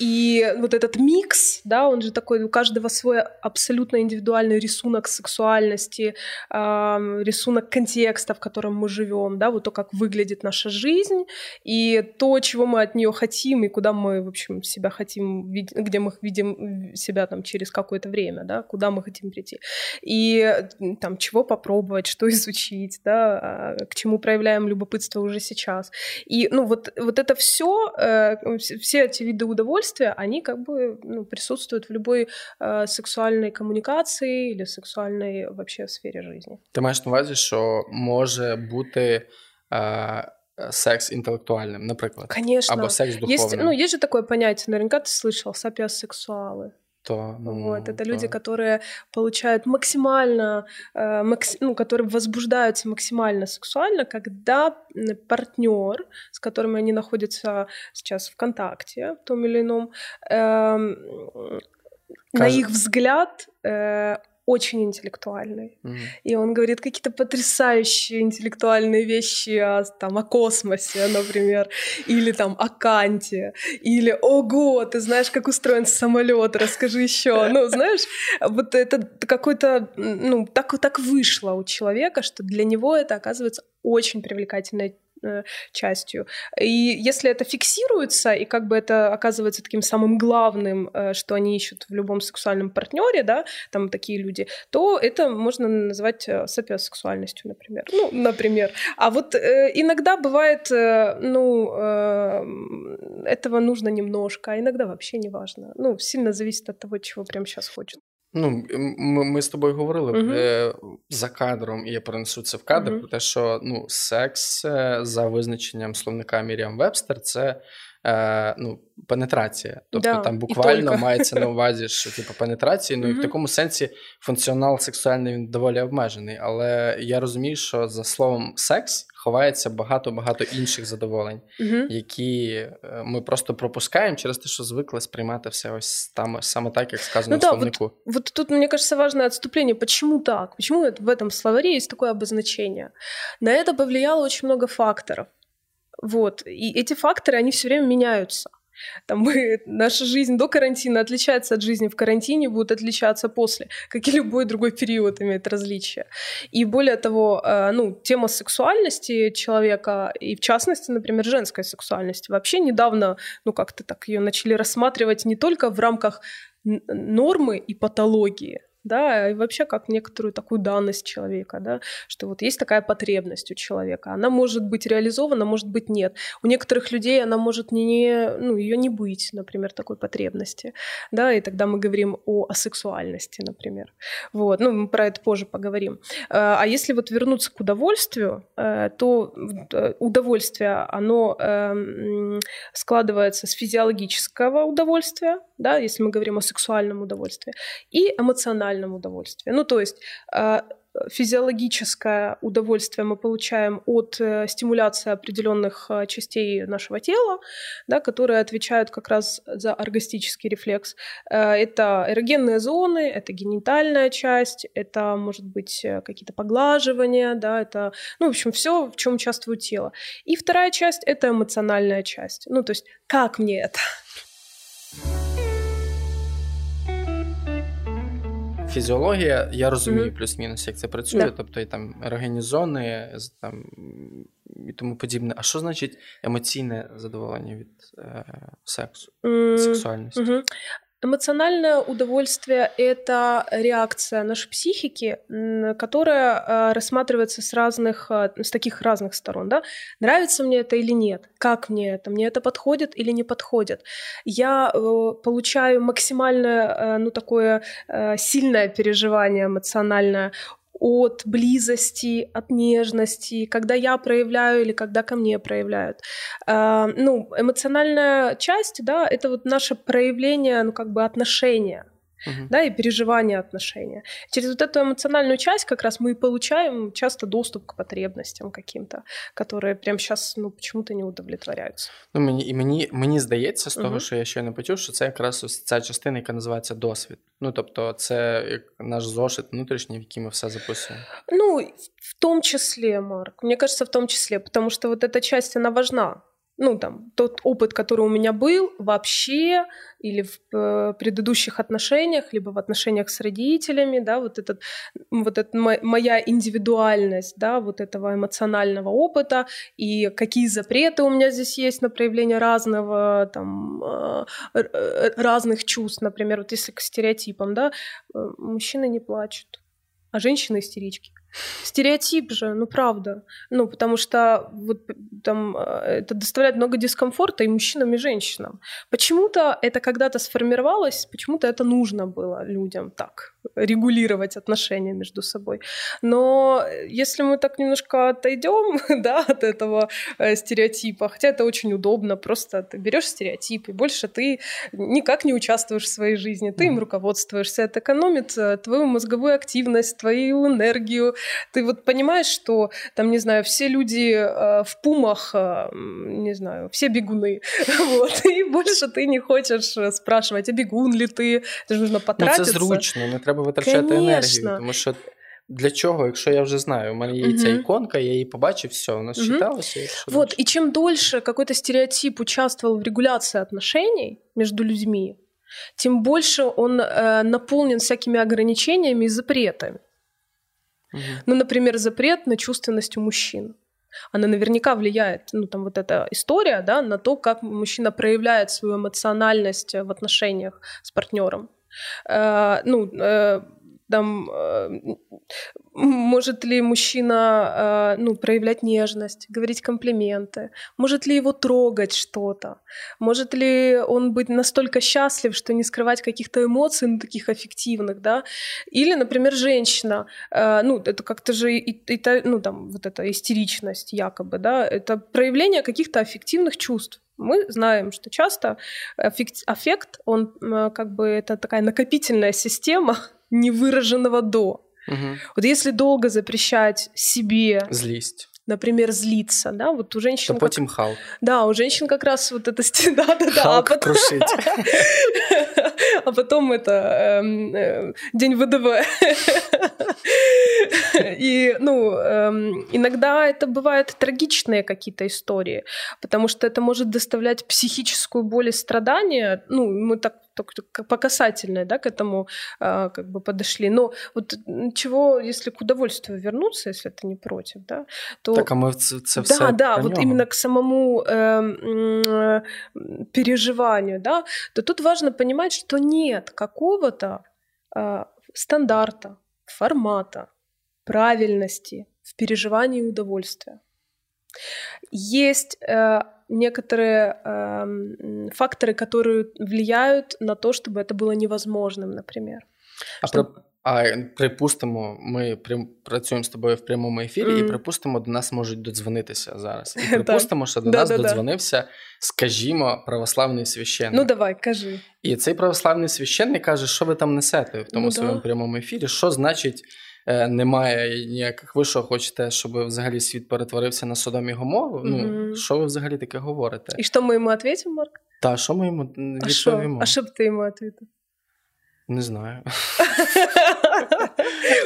И вот этот микс, да, он же такой, у каждого свой абсолютно индивидуальный рисунок сексуальности, рисунок контекста, в котором мы живем, да, вот то, как выглядит наша жизнь и то, чего мы от нее хотим и куда мы, в общем, себя хотим, где мы видим себя там через какое-то время, да, куда мы хотим прийти и там чего попробовать, что изучить, да, к чему проявляем любопытство уже сейчас. И, ну, вот, вот это все, все эти виды удовольствия, они как бы, ну, присутствуют в любой э, сексуальной коммуникации или сексуальной вообще сфере жизни. Ти маєш на увазі, що може бути э, секс інтелектуальним, наприклад? Конечно. Або секс духовним. Есть, ну, есть же такое понятие, наверняка ты слышал, сапиосексуалы. То, ну, вот, это то. Люди, которые получают максимально, э, макс... ну, которые возбуждаются максимально сексуально, когда партнер, с которым они находятся сейчас в контакте, в том или ином, э, Кажется... на их взгляд, э, очень интеллектуальный. Mm-hmm. И он говорит какие-то потрясающие интеллектуальные вещи о, там, о космосе, например, или там о Канте, или «Ого, ты знаешь, как устроен самолет, расскажи еще». Ну, знаешь, вот это какой-то... Ну, так, так вышло у человека, что для него это оказывается очень привлекательной частью. И если это фиксируется, и как бы это оказывается таким самым главным, что они ищут в любом сексуальном партнере, да, там такие люди, то это можно назвать сапиосексуальностью, например. Ну, например. А вот э, иногда бывает, э, ну, э, этого нужно немножко, а иногда вообще не важно. Ну, сильно зависит от того, чего прямо сейчас хочется. Ну, ми, ми з тобою говорили uh-huh. е, за кадром, і я перенесу це в кадр, uh-huh. про те, що ну, секс е, за визначенням словника Меріам-Вебстер – це е, ну, пенетрація. Тобто да, там буквально мається на увазі, що типу, пенетрації. Uh-huh. Ну і в такому сенсі функціонал сексуальний він доволі обмежений. Але я розумію, що за словом «секс» ховається багато-багато інших задоволень, uh-huh. які ми просто пропускаємо через те, що звикли сприймати все ось там, саме так, як сказано ну, в да, словнику. Вот, вот тут, мне кажется, важное отступление. Почему так? Почему в этом словаре есть такое обозначение? На это повлияло очень много факторов. Вот. И эти факторы, они все время меняются. Там мы, наша жизнь до карантина отличается от жизни в карантине, будет отличаться после, как и любой другой период имеет различия. И более того, ну, тема сексуальности человека, и в частности, например, женской сексуальности, вообще недавно, ну, как-то так ее начали рассматривать не только в рамках нормы и патологии, да, и вообще как некоторую такую данность человека, да, что вот есть такая потребность у человека, она может быть реализована, может быть нет. У некоторых людей она может не, не, ну, ее не быть, например, такой потребности, да, и тогда мы говорим о асексуальности, например. Вот, ну, мы про это позже поговорим. А если вот вернуться к удовольствию, то удовольствие, оно складывается с физиологического удовольствия, да, если мы говорим о сексуальном удовольствии, и эмоциональном удовольствие. Ну, то есть э, физиологическое удовольствие мы получаем от э, стимуляции определенных э, частей нашего тела, да, которые отвечают как раз за оргастический рефлекс. Э, это эрогенные зоны, это генитальная часть, это, может быть, какие-то поглаживания, да, это, ну, в общем, все, в чем участвует тело. И вторая часть – это эмоциональная часть. Ну, то есть, как мне это? Фізіологія, я розумію mm-hmm. плюс-мінус, як це працює, yeah. тобто і там ерогенні зони там, і тому подібне. А що значить емоційне задоволення від е, сексу, mm-hmm. сексуальності? Mm-hmm. Эмоциональное удовольствие – это реакция нашей психики, которая рассматривается с разных, с таких разных сторон. Да? Нравится мне это или нет? Как мне это? Мне это подходит или не подходит? Я получаю максимально, ну, такое сильное переживание эмоциональное от близости, от нежности, когда я проявляю или когда ко мне проявляют. Ну, эмоциональная часть, да, это вот наше проявление, ну, как бы отношения, uh-huh. да, и переживание отношения. Через вот эту эмоциональную часть как раз мы и получаем часто доступ к потребностям каким-то, которые прямо сейчас, ну, почему-то не удовлетворяются. Ну, мені, і мені, мені здається з того, uh-huh. що я щойно почув, що це якраз ось ця частина, яка називається досвід. Ну, тобто це наш зошит внутрішній, в який ми все записуємо. Ну, в том числе, Марк, мне кажется, в том числе, потому что вот эта часть, она важна. Ну, там, тот опыт, который у меня был вообще, или в э, предыдущих отношениях, либо в отношениях с родителями, да, вот этот, вот эта моя индивидуальность, да, вот этого эмоционального опыта, и какие запреты у меня здесь есть на проявление разного, там, э, разных чувств, например, вот если к стереотипам, да, мужчины не плачут, а женщины истерички. Стереотип же, ну правда. Ну, потому что вот, там, это доставляет много дискомфорта и мужчинам, и женщинам. Почему-то это когда-то сформировалось, почему-то это нужно было людям так регулировать отношения между собой. Но если мы так немножко отойдем, да, от этого стереотипа, хотя это очень удобно, просто ты берешь стереотип, и больше ты никак не участвуешь в своей жизни, ты им руководствуешься, это экономит твою мозговую активность, твою энергию, ты вот понимаешь, что там, не знаю, все люди э, в пумах, э, не знаю, все бегуны, вот, и больше ти не хочеш спрашивать, а бігун ли ти, це ж нужно потратитися. Ну, це зручно, не треба витрачати енергію, тому що для чого, якщо я вже знаю, у мене є uh-huh. ця іконка, я її побачив, все, вона uh-huh. считалася. Вот, и чем дольше какой-то стереотип участвовал в регуляции отношений между людьми, тем больше он э, наполнен всякими ограничениями и запретами. Uh-huh. Ну, например, запрет на чувственность у мужчин. Она наверняка влияет, ну, там вот эта история, да, на то, как мужчина проявляет свою эмоциональность в отношениях с партнером. Э, ну, э, там, э, может ли мужчина э, ну, проявлять нежность, говорить комплименты? Может ли его трогать что-то? Может ли он быть настолько счастлив, что не скрывать каких-то эмоций, ну, таких аффективных, да? Или, например, женщина, э, ну, это как-то же, и, и, ну, там, вот эта истеричность якобы, да, это проявление каких-то аффективных чувств. Мы знаем, что часто аффект, аффект он э, как бы, это такая накопительная система, невыраженного «до». Угу. Вот если долго запрещать себе... Злисть. Например, злиться, да, вот у женщин... То как... потом Халк. Да, у женщин как раз вот это... Да, да, да. Халк а потом... крушить. А потом это э, э, день ВДВ. И, ну, э, иногда это бывают трагичные какие-то истории, потому что это может доставлять психическую боль и страдания. Ну, мы так по касательной, да, к этому э, как бы подошли. Но вот чего, если к удовольствию вернуться, если ты не против, да, то... Так, а мы це, це все да, да, вот именно к самому э, э, переживанию, да, то тут важно понимать, что нет какого-то э, стандарта, формата, правильности в переживании удовольствия. Есть э, некоторые э, факторы, которые влияют на то, чтобы это было невозможным, например. А, Что... при... а припустимо, ми при... працюємо з тобою в прямому ефірі, mm. і припустимо, до нас можуть додзвонитися зараз. І припустимо, що до нас додзвонився, скажімо, православний священник. Ну давай, кажи. І цей православний священник каже, що ви там несете в тому ну, своєму да. прямому ефірі, що значить... Немає ніяких, ви що хочете, щоб взагалі світ перетворився на Содом і Гомору? Mm-hmm. Ну, що ви взагалі таке говорите? І що ми йому відповімо, Марк? Та, що ми йому відповімо? А що б ти йому відповів? Не знаю.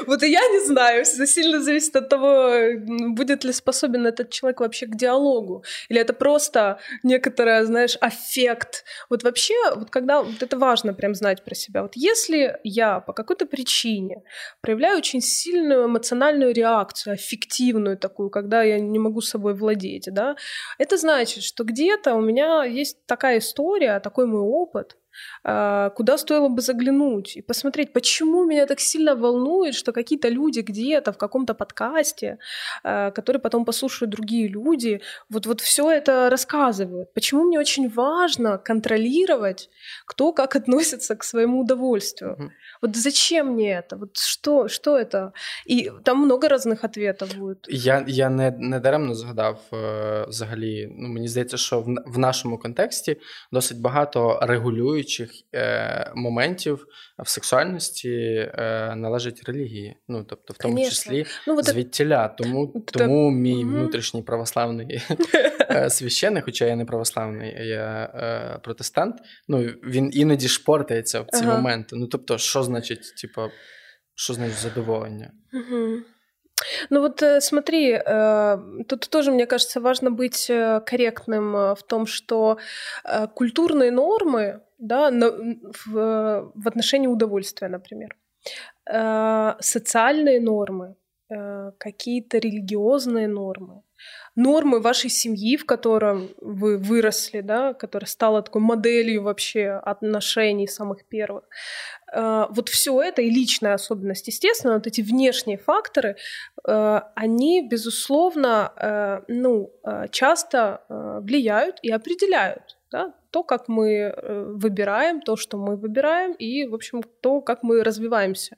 Вот и я не знаю. Все сильно зависит от того, будет ли способен этот человек вообще к диалогу. Или это просто некоторая, знаешь, аффект. Вот вообще, вот когда вот это важно прям знать про себя. Вот если я по какой-то причине проявляю очень сильную эмоциональную реакцию, аффективную такую, когда я не могу собой владеть, да, это значит, что где-то у меня есть такая история, такой мой опыт, куда стоило бы заглянуть и посмотреть, почему меня так сильно волнует, что какие-то люди где-то в каком-то подкасте, который потом послушают другие люди, вот, вот все это рассказывают. Почему мне очень важно контролировать, кто как относится к своему удовольствию. Mm-hmm. Вот зачем мне это? Вот что, что это? И там много разных ответов будет. Я, я не, не даремно згадав взагалі, ну, мені здається, що в, в нашому контексті досить багато регулюють Е, моментів в сексуальності е, належить релігії, ну тобто в тому Конечно. числі ну, звідтіля. Тому, так... тому мій угу. внутрішній православний священник, хоча я не православний, я е, протестант, ну він іноді шпортається в ці ага. моменти. Ну тобто, що значить, типу, що значить задоволення? Угу. Ну вот смотри, тут тоже, мне кажется, важно быть корректным в том, что культурные нормы, да, в отношении удовольствия, например, социальные нормы, какие-то религиозные нормы, нормы вашей семьи, в котором вы выросли, да, которая стала такой моделью вообще отношений самых первых. Вот все это и личная особенность, естественно, вот эти внешние факторы, они, безусловно, ну, часто влияют и определяют, да, то, как мы выбираем, то, что мы выбираем, и, в общем, то, как мы развиваемся.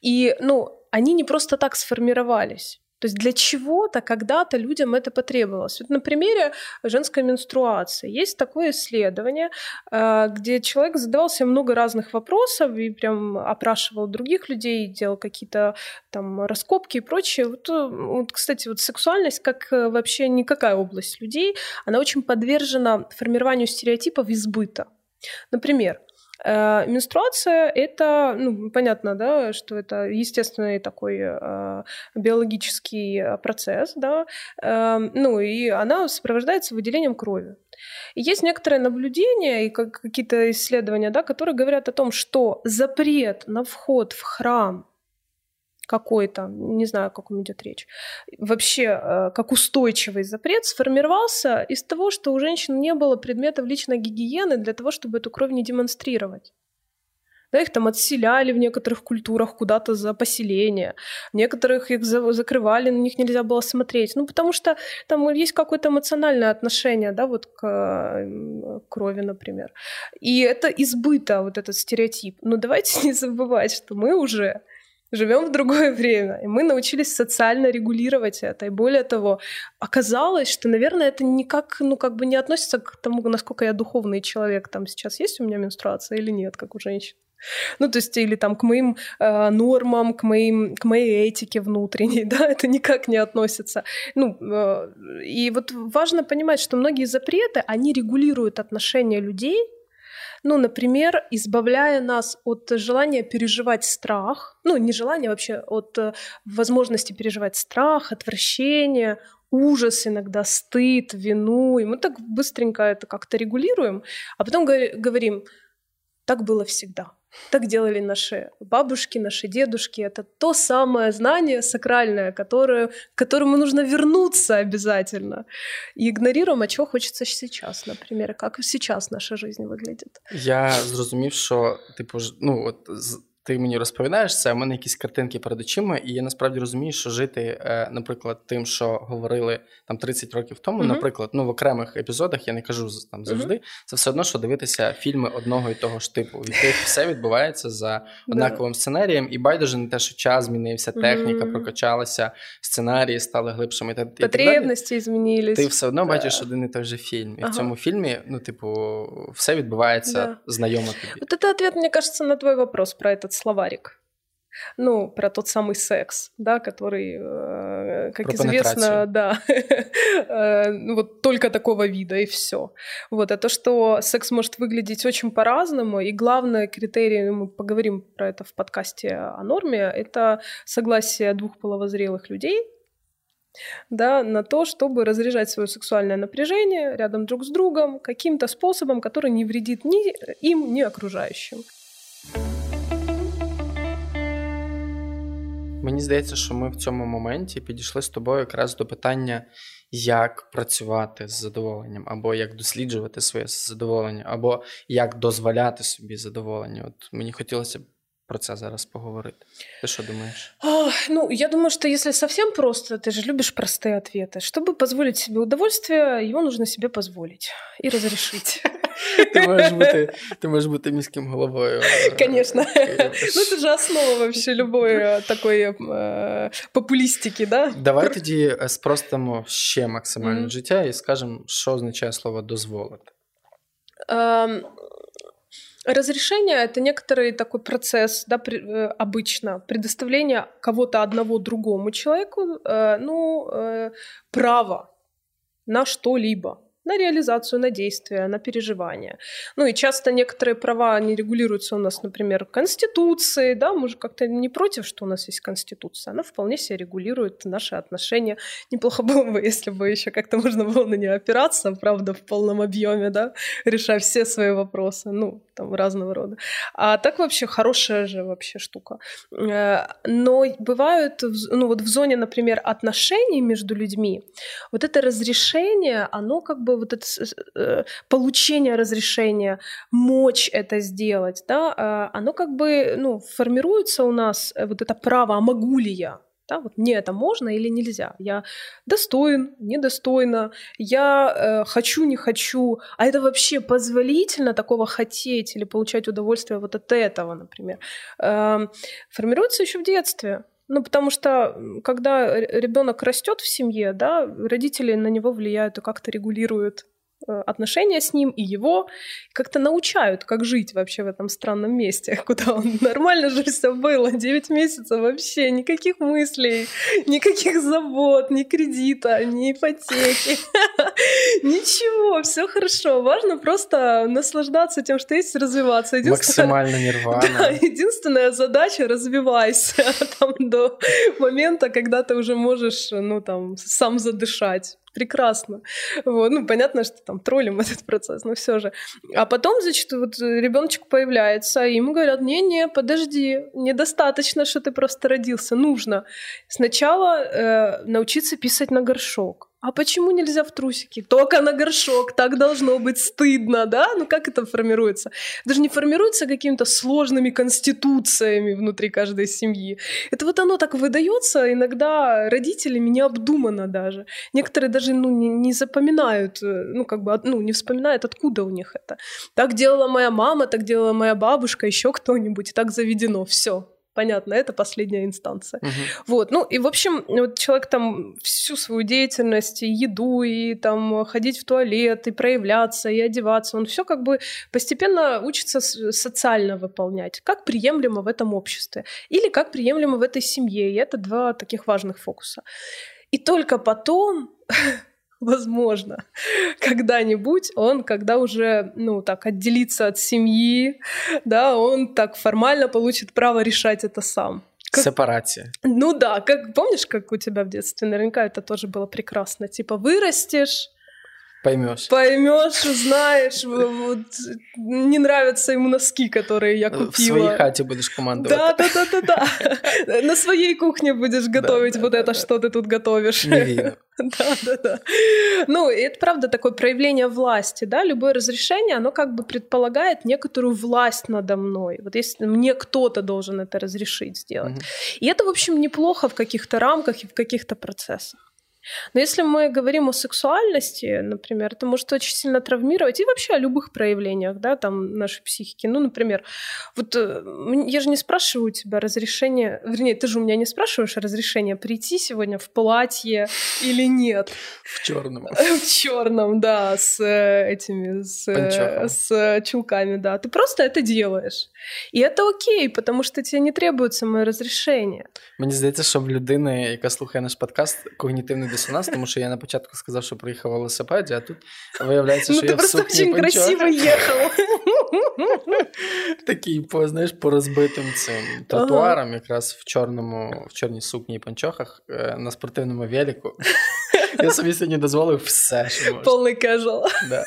И, ну, они не просто так сформировались. То есть для чего-то когда-то людям это потребовалось. Вот на примере женской менструации есть такое исследование, где человек задавал себе много разных вопросов и прям опрашивал других людей, делал какие-то там раскопки и прочее. Вот, вот, кстати, вот сексуальность, как вообще никакая область людей, она очень подвержена формированию стереотипов из быта. Например, Э, менструация – это, ну, понятно, да, что это естественный такой э, биологический процесс, да, э, ну, и она сопровождается выделением крови. И есть некоторые наблюдения и как, какие-то исследования, да, которые говорят о том, что запрет на вход в храм какой-то, не знаю, о каком идет речь, вообще как устойчивый запрет сформировался из того, что у женщин не было предметов личной гигиены для того, чтобы эту кровь не демонстрировать. Да, их там отселяли в некоторых культурах куда-то за поселение, некоторых их закрывали, на них нельзя было смотреть, ну потому что там есть какое-то эмоциональное отношение, да, вот к крови, например. И это избыто, вот этот стереотип. Но давайте не забывать, что мы уже живем в другое время, и мы научились социально регулировать это. И более того, оказалось, что, наверное, это никак, ну, как бы не относится к тому, насколько я духовный человек. Там сейчас есть у меня менструация или нет, как у женщин. Ну, то есть, или там к моим э, нормам, к, моим, к моей этике внутренней, да, это никак не относится. Ну, э, и вот важно понимать, что многие запреты, они регулируют отношения людей. Ну, например, избавляя нас от желания переживать страх, ну, не желания вообще, от возможности переживать страх, отвращение, ужас иногда, стыд, вину. И мы так быстренько это как-то регулируем, а потом говорим, так было всегда. Так делали наши бабушки, наши дедушки. Это то самое знание сакральное, которое, к которому нужно вернуться обязательно. И игнорируем, а чего хочется сейчас, например, как сейчас наша жизнь виглядить. Я зрозумів, що типу, ну, от, ти мені розповідаєш це, у мене якісь картинки перед очима, і я насправді розумію, що жити, наприклад, тим, що говорили там тридцять років тому, mm-hmm. наприклад, ну в окремих епізодах, я не кажу там завжди, mm-hmm. це все одно, що дивитися фільми одного і того ж типу, в яких все відбувається за однаковим yeah. сценарієм, і байдуже на те, що час змінився, техніка mm-hmm. прокачалася, сценарії стали глибшими. Та потребності змінились. Ти все одно yeah. бачиш один і той же фільм, і uh-huh. в цьому фільмі, ну типу, все відбувається yeah. знайомо тобі. Вот это ответ, мне кажется, на твой вопрос про этот словарик. Ну, про тот самый секс, да, который, как про известно, да, вот только такого вида и все. Вот, а то, что секс может выглядеть очень по-разному, и главный критерий, мы поговорим про это в подкасте о норме, это согласие двух половозрелых людей, да, на то, чтобы разряжать свое сексуальное напряжение рядом друг с другом каким-то способом, который не вредит ни им, ни окружающим. Мені здається, що ми в цьому моменті підійшли з тобою якраз до питання, як працювати з задоволенням, або як досліджувати своє задоволення, або як дозволяти собі задоволення. От мені хотілося б про це зараз поговорити. Ти що думаєш? А, ну, я думаю, что если совсем просто, ты же любишь простые ответы. Чтобы позволить себе удовольствие, его нужно себе позволить и разрешить. Ти можеш бути, ти можеш бути міським головою. Конечно. Ну, це ж основа вообще любої такої популістики, да? Давай тоді спростимо ще максимальне життя і скажемо, що означає слово «дозволити». Разрешение – это некоторый такой процесс, да, при, обычно, предоставление кого-то одного другому человеку, э, ну, э, права на что-либо, на реализацию, на действие, на переживание. Ну и часто некоторые права не регулируются у нас, например, в Конституции, да, мы же как-то не против, что у нас есть Конституция, она вполне себе регулирует наши отношения. Неплохо было бы, если бы еще как-то можно было на нее опираться, правда, в полном объеме, да, решая все свои вопросы, ну, там, разного рода. А так вообще хорошая же вообще штука. Но бывают, ну, вот в зоне, например, отношений между людьми, вот это разрешение, оно как бы вот это получение разрешения, мочь это сделать, да, оно как бы, ну, формируется у нас вот это право, а могу ли я? Да, вот мне это можно или нельзя? Я достоин, недостойна, я э, хочу, не хочу. А это вообще позволительно такого хотеть или получать удовольствие вот от этого, например? Э, формируется еще в детстве. Ну, потому что, когда ребенок растет в семье, да, родители на него влияют и как-то регулируют отношения с ним и его, как-то научают, как жить вообще в этом странном месте, куда он нормально же все было, девять месяцев вообще, никаких мыслей, никаких забот, ни кредита, ни ипотеки, ничего, все хорошо, важно просто наслаждаться тем, что есть, развиваться. Максимально нирвана. Да, единственная задача — развивайся там до момента, когда ты уже можешь, ну, там, сам задышать. Прекрасно. Вот. Ну, понятно, что там троллим этот процесс, но все же. А потом, значит, вот ребеночек появляется, и ему говорят: не-не, подожди, недостаточно, что ты просто родился. Нужно сначала э, научиться писать на горшок. А почему нельзя в трусики? Только на горшок, так должно быть, стыдно, да? Ну как это формируется? Это же не формируется какими-то сложными конституциями внутри каждой семьи. Это вот оно так выдается иногда родителями необдуманно даже. Некоторые даже ну, не, не запоминают, ну как бы ну, не вспоминают, откуда у них это. Так делала моя мама, так делала моя бабушка, еще кто-нибудь, и так заведено, все. Понятно, это последняя инстанция. Uh-huh. Вот. Ну, и, в общем, вот человек там всю свою деятельность, и еду, и там ходить в туалет, и проявляться, и одеваться, он все как бы постепенно учится социально выполнять, как приемлемо в этом обществе, или как приемлемо в этой семье. И это два таких важных фокуса. И только потом... Возможно, когда-нибудь он, когда уже, ну, так, отделится от семьи, да, он так формально получит право решать это сам. Как... Сепарация. Ну да, как, помнишь, как у тебя в детстве? Наверняка это тоже было прекрасно. Типа вырастешь, Поймешь. Поймешь, узнаешь, вот, не нравятся ему носки, которые я купила. В своей хате будешь командовать. Да, да, да, да, да. На своей кухне будешь готовить да, вот да, это, да. Что ты тут готовишь. Невинно. Да, да, да. Ну, это правда такое проявление власти, да, любое разрешение, оно как бы предполагает некоторую власть надо мной. Вот если мне кто-то должен это разрешить сделать. Mm-hmm. И это, в общем, неплохо в каких-то рамках и в каких-то процессах. Но если мы говорим о сексуальности, например, это может очень сильно травмировать и вообще о любых проявлениях, да, там, нашей психики. Ну, например, вот я же не спрашиваю у тебя разрешение, вернее, ты же у меня не спрашиваешь разрешение прийти сегодня в платье или нет. В черном. В черном, да, с этими, с, с чулками, да. Ты просто это делаешь. И это окей, потому что тебе не требуется моё разрешение. Мені здається, що в людини, яка слухає наш подкаст, когнітивний дисонанс, тому що я на початку сказав, що приїхав у велосипеді, а тут виявляється, що я в сукні Pinchouk. Ну ти просто дуже красиво їхав. Такий, знаєш, по розбитим цим тротуарам, якраз в чорному, в чорній сукні і панчохах, на спортивному велику. Я собі сьогодні дозволив все, що можна. Повний кежал. Да.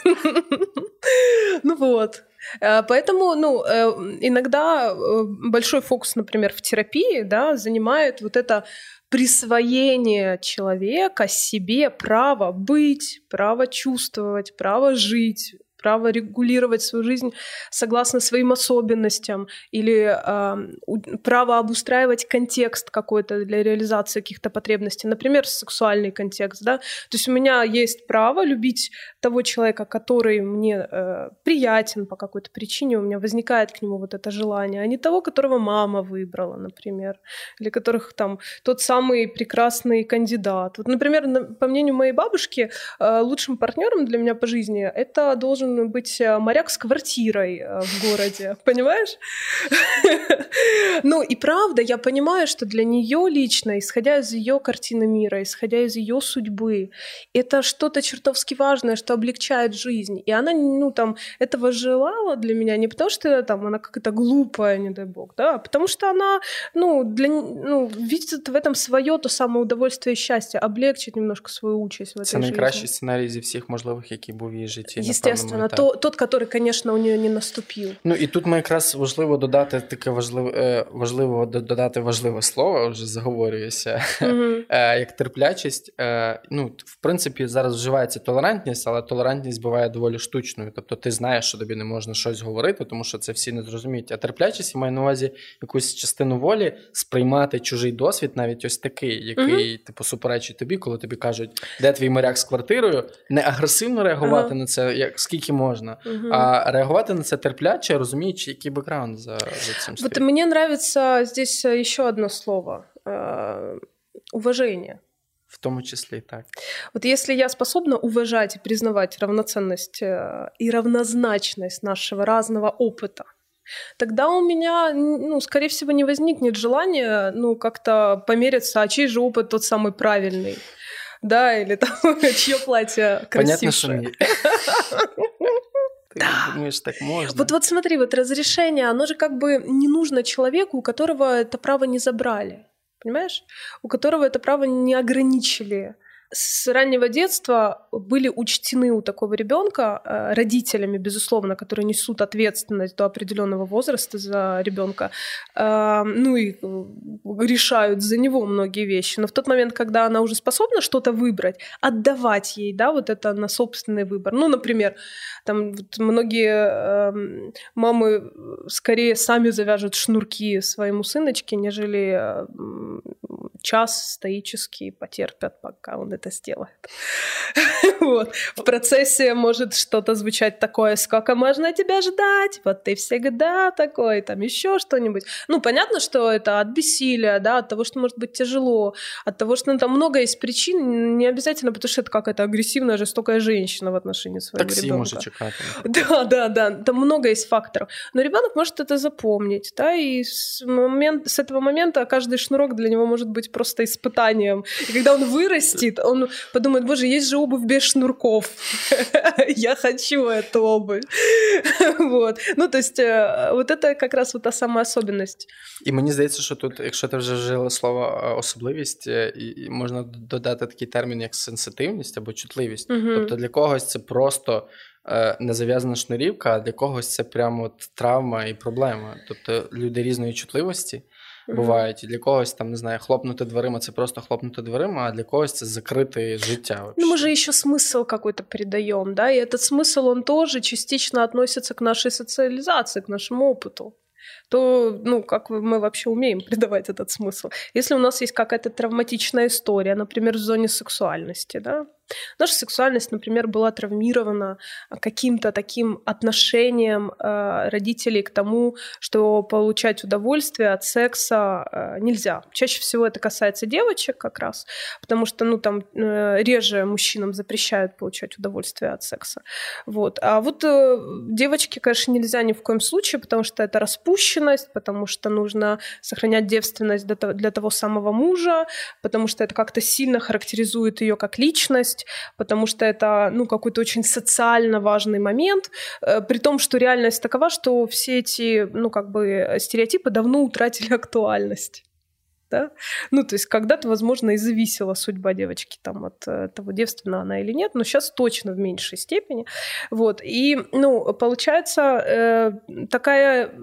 Ну вот. Поэтому, ну, иногда большой фокус, например, в терапии, да, занимает вот это присвоение человека себе права быть, право чувствовать, право жить, право регулировать свою жизнь согласно своим особенностям или э, право обустраивать контекст какой-то для реализации каких-то потребностей, например, сексуальный контекст, да, то есть у меня есть право любить того человека, который мне э, приятен по какой-то причине, у меня возникает к нему вот это желание, а не того, которого мама выбрала, например, или которых там тот самый прекрасный кандидат. Вот, например, по мнению моей бабушки, э, лучшим партнером для меня по жизни это должен быть моряк с квартирой в городе, понимаешь? Ну и правда, я понимаю, что для нее лично, исходя из ее картины мира, исходя из ее судьбы, это что-то чертовски важное, что облегчает жизнь. И она, ну там, этого желала для меня не потому, что там она как-то глупая, не дай бог, да, а потому что она, ну, для, ну, видит в этом свое то самое удовольствие и счастье, облегчить немножко свою участь в этой жизни. Це найкращий сценарій зі всіх можливих, які був в її житті. Естественно. То, тот, который, конечно, у нього не наступив. Ну, і тут ми якраз важливо додати таке важливе, важливо додати важливе слово, вже заговорююся, mm-hmm. як терплячість. Ну, в принципі, зараз вживається толерантність, але толерантність буває доволі штучною. Тобто ти знаєш, що тобі не можна щось говорити, тому що це всі не зрозуміють. А терплячість, я маю на увазі якусь частину волі сприймати чужий досвід, навіть ось такий, який, mm-hmm. типу, суперечить тобі, коли тобі кажуть, де твій моряк з квартирою, не агресивно реагувати uh-huh. на це, як скільки можно, угу. а реагировать на это терпляче, розуміючи, який бэкграунд за, за этим стоит. Вот мне нравится здесь еще одно слово. э, уважение. В том числе, так. Вот если я способна уважать и признавать равноценность и равнозначность нашего разного опыта, тогда у меня, ну, скорее всего, не возникнет желания, ну, как-то помериться, а чей же опыт тот самый правильный, да, или там, чье платье красившее. Ты да. думаешь, так можно? Вот, вот смотри, вот разрешение, оно же как бы не нужно человеку, у которого это право не забрали, понимаешь? У которого это право не ограничили. С раннего детства были учтены у такого ребенка родителями, безусловно, которые несут ответственность до определенного возраста за ребенка, ну и решают за него многие вещи. Но в тот момент, когда она уже способна что-то выбрать, отдавать ей, да, вот это на собственный выбор. Ну, например, там вот многие мамы скорее сами завяжут шнурки своему сыночке, нежели час стоически потерпят, пока он это сделает. Вот. В процессе может что-то звучать такое: сколько можно тебя ждать? Вот ты всегда такой, там еще что-нибудь. Ну, понятно, что это от бессилия, да, от того, что может быть тяжело, от того, что, ну, там много есть причин, не обязательно, потому что это какая-то агрессивная, жестокая женщина в отношении своего такси ребенка. Может чекать. Да, да, да, там много есть факторов. Но ребенок может это запомнить, да, и с, момент, с этого момента каждый шнурок для него может быть просто испытанием. И когда он вырастет, он подумает: боже, есть же обувь без шнурков. Я хочу эту обувь. Вот. Ну, то есть, вот это как раз вот та сама особенность. І мені здається, що тут, якщо ти вже вжила слово «особливість», і можна додати такий термін, як «сенситивність» або «чутливість». Тобто для когось це просто незав'язана шнурівка, а для когось це прямо травма і проблема. Тобто люди різної чутливості бувають. І для когось, там, не знаю, хлопнути дверима – це просто хлопнути дверима, а для когось це закрити життя. Вообще. Ну, мы же еще смысл какой-то придаем, да, и этот смысл, он тоже частично относится к нашей социализации, к нашему опыту. То, ну, как мы вообще умеем придавать этот смысл? Если у нас есть какая-то травматичная история, например, в зоне сексуальности, да? Наша сексуальность, например, была травмирована каким-то таким отношением э, родителей к тому, что получать удовольствие от секса э, нельзя. Чаще всего это касается девочек как раз, потому что, ну, там, э, реже мужчинам запрещают получать удовольствие от секса. Вот. А вот э, девочке, конечно, нельзя ни в коем случае, потому что это распущенность, потому что нужно сохранять девственность для, для того самого мужа, потому что это как-то сильно характеризует ее как личность, потому что это, ну, какой-то очень социально важный момент, при том, что реальность такова, что все эти, ну, как бы стереотипы давно утратили актуальность. Да? Ну, то есть когда-то, возможно, и зависела судьба девочки там, от того, девственна она или нет, но сейчас точно в меньшей степени. Вот. И, ну, получается, э, такая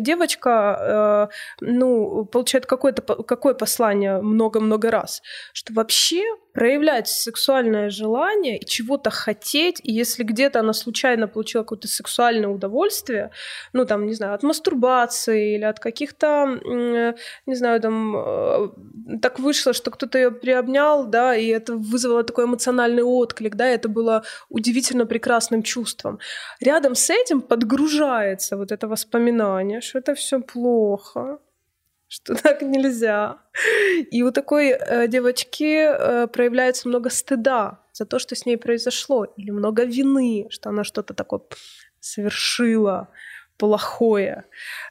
девочка, э, ну, получает какое-то, какое послание много-много раз, что вообще проявлять сексуальное желание и чего-то хотеть, и если где-то она случайно получила какое-то сексуальное удовольствие, ну, там, не знаю, от мастурбации или от каких-то, э, не знаю, там, так вышло, что кто-то ее приобнял, да, и это вызвало такой эмоциональный отклик, да, и это было удивительно прекрасным чувством. Рядом с этим подгружается вот это воспоминание, что это все плохо, что так нельзя. И у такой э, девочки э, проявляется много стыда за то, что с ней произошло, или много вины, что она что-то такое совершила плохое,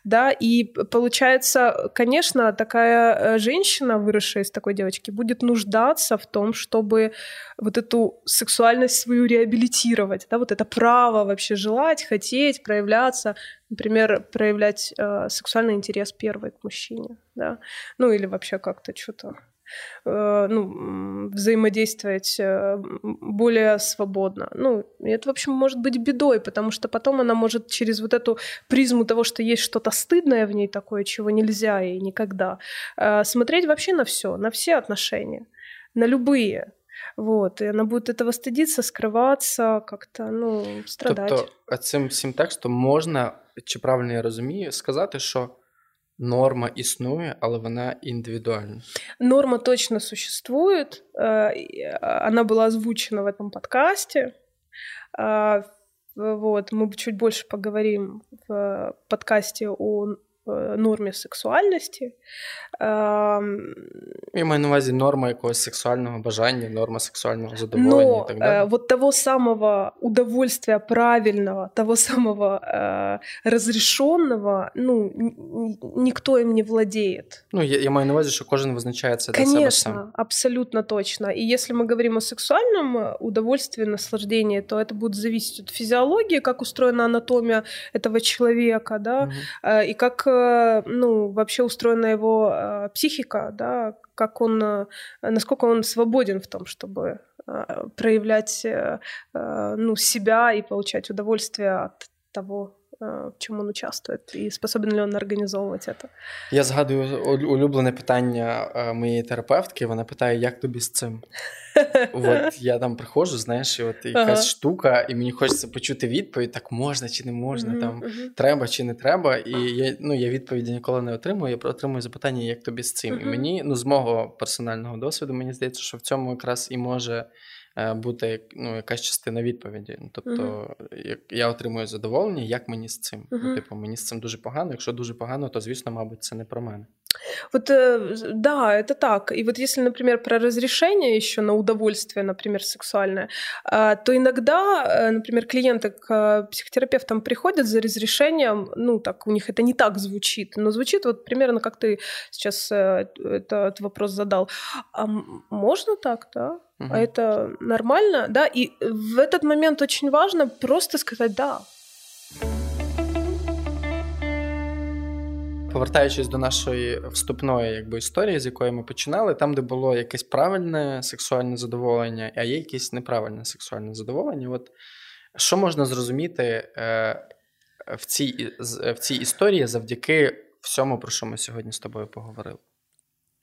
да, и получается, конечно, такая женщина, выросшая из такой девочки, будет нуждаться в том, чтобы вот эту сексуальность свою реабилитировать, да, вот это право вообще желать, хотеть, проявляться, например, проявлять э, сексуальный интерес первый к мужчине, да, ну или вообще как-то что-то, э, ну, взаимодействовать э, более свободно. Ну, это, в общем, может быть бедой, потому что потом она может через вот эту призму того, что есть что-то стыдное в ней такое, чего нельзя и никогда, э, смотреть вообще на все, на все отношения, на любые. Вот. И она буде этого стидитися, скриватися, как-то, ну, страдати. Тобто цим всім текстом можна, чи правильно я розумію, сказати, що норма існує, але вона індивідуальна. Норма точно существує, вона була озвучена в цьому подкасті. Вот. Мы чуть больше поговорим в подкасте о нормі сексуальності. Я маю на увазі норма якогось сексуального бажання, норма сексуального задоволення, но, і так далі. Но вот того самого удовольствия правильного, того самого э, разрешенного, ну, никто им не владеет. Ну, я, я маю на увазі, що кожен визначається для себе сам. Конечно, абсолютно точно. И если мы говорим о сексуальном удовольствии, наслаждении, то это будет зависеть от физиологии, как устроена анатомия этого человека, да, угу. И как ну, вообще устроена его э, психика, да, как он, э, насколько он свободен в том, чтобы э, проявлять э, э, ну, себя и получать удовольствие от того, в чому він участвує, і способен ли він організовувати це. Я згадую улюблене питання моєї терапевтки, вона питає, як тобі з цим? От я там приходжу, знаєш, і от якась ага. штука, і мені хочеться почути відповідь, так можна чи не можна, mm-hmm. там mm-hmm. треба чи не треба, і я, ну, я відповіді ніколи не отримую, я отримую запитання, як тобі з цим. Mm-hmm. І мені, ну, з мого персонального досвіду, мені здається, що в цьому якраз і може бути, ну, якась частина відповіді. Тобто, uh-huh. я отримую задоволення, як мені з цим? Uh-huh. Типу, мені з цим дуже погано. Якщо дуже погано, то, звісно, мабуть, це не про мене. Вот, да, это так. И вот если, например, про разрешение еще на удовольствие, например, сексуальное, то иногда, например, клиенты к психотерапевтам приходят за разрешением, ну, так, у них это не так звучит, но звучит вот примерно, как ты сейчас этот вопрос задал. А можно так, да? Угу. А это нормально, да? И в этот момент очень важно просто сказать «да». Повертаючись до нашої вступної якби, історії, з якої ми починали, там, де було якесь правильне сексуальне задоволення, а є якесь неправильне сексуальне задоволення. От, що можна зрозуміти е, в, цій, в цій історії завдяки всьому, про що ми сьогодні з тобою поговорили?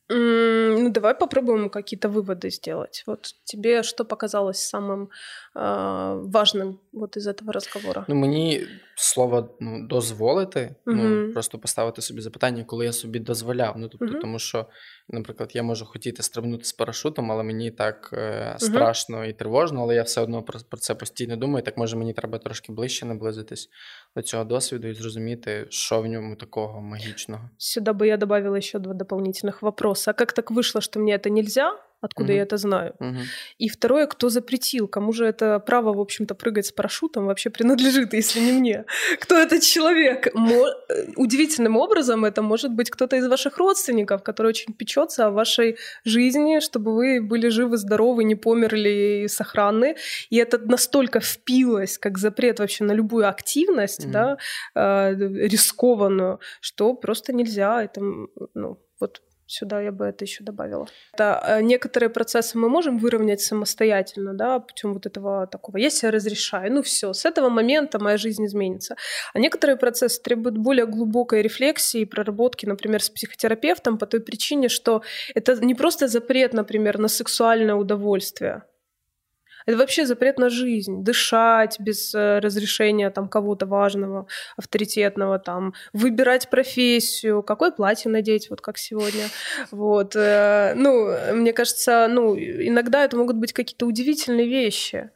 Mm, ну, давай попробуем какие-то выводы сделать. Вот тебе что показалось самым э, важным вот из этого разговора? Ну, мені слово ну, дозволити, mm-hmm. ну, просто поставити собі запитання, коли я собі дозволяв. Ну, тобто, mm-hmm. тому що, наприклад, я можу хотіти стрибнути з парашутом, але мені так е, страшно mm-hmm. і тривожно, але я все одно про, про це постійно думаю, так може мені треба трошки ближче наблизитись до цього досвіду і зрозуміти, що в ньому такого магічного. Сюди би я додавила ще два дополнительних вопроси. А как так вышло, что мне это нельзя? Откуда uh-huh. я это знаю? Uh-huh. И второе, кто запретил? Кому же это право, в общем-то, прыгать с парашютом вообще принадлежит, если не мне? Кто этот человек? Мо... Удивительным образом это может быть кто-то из ваших родственников, который очень печется о вашей жизни, чтобы вы были живы, здоровы, не померли и сохранны. И это настолько впилось, как запрет вообще на любую активность, uh-huh. да, э, рискованную, что просто нельзя. Это, ну, вот... Сюда я бы это еще добавила. Да, некоторые процессы мы можем выровнять самостоятельно, да, путем вот этого такого. Я себе разрешаю, ну все, с этого момента моя жизнь изменится. А некоторые процессы требуют более глубокой рефлексии и проработки, например, с психотерапевтом по той причине, что это не просто запрет, например, на сексуальное удовольствие. Это вообще запрет на жизнь. Дышать без разрешения там, кого-то важного, авторитетного, там, выбирать профессию, какое платье надеть, вот как сегодня. Вот. Ну, мне кажется, ну, иногда это могут быть какие-то удивительные вещи.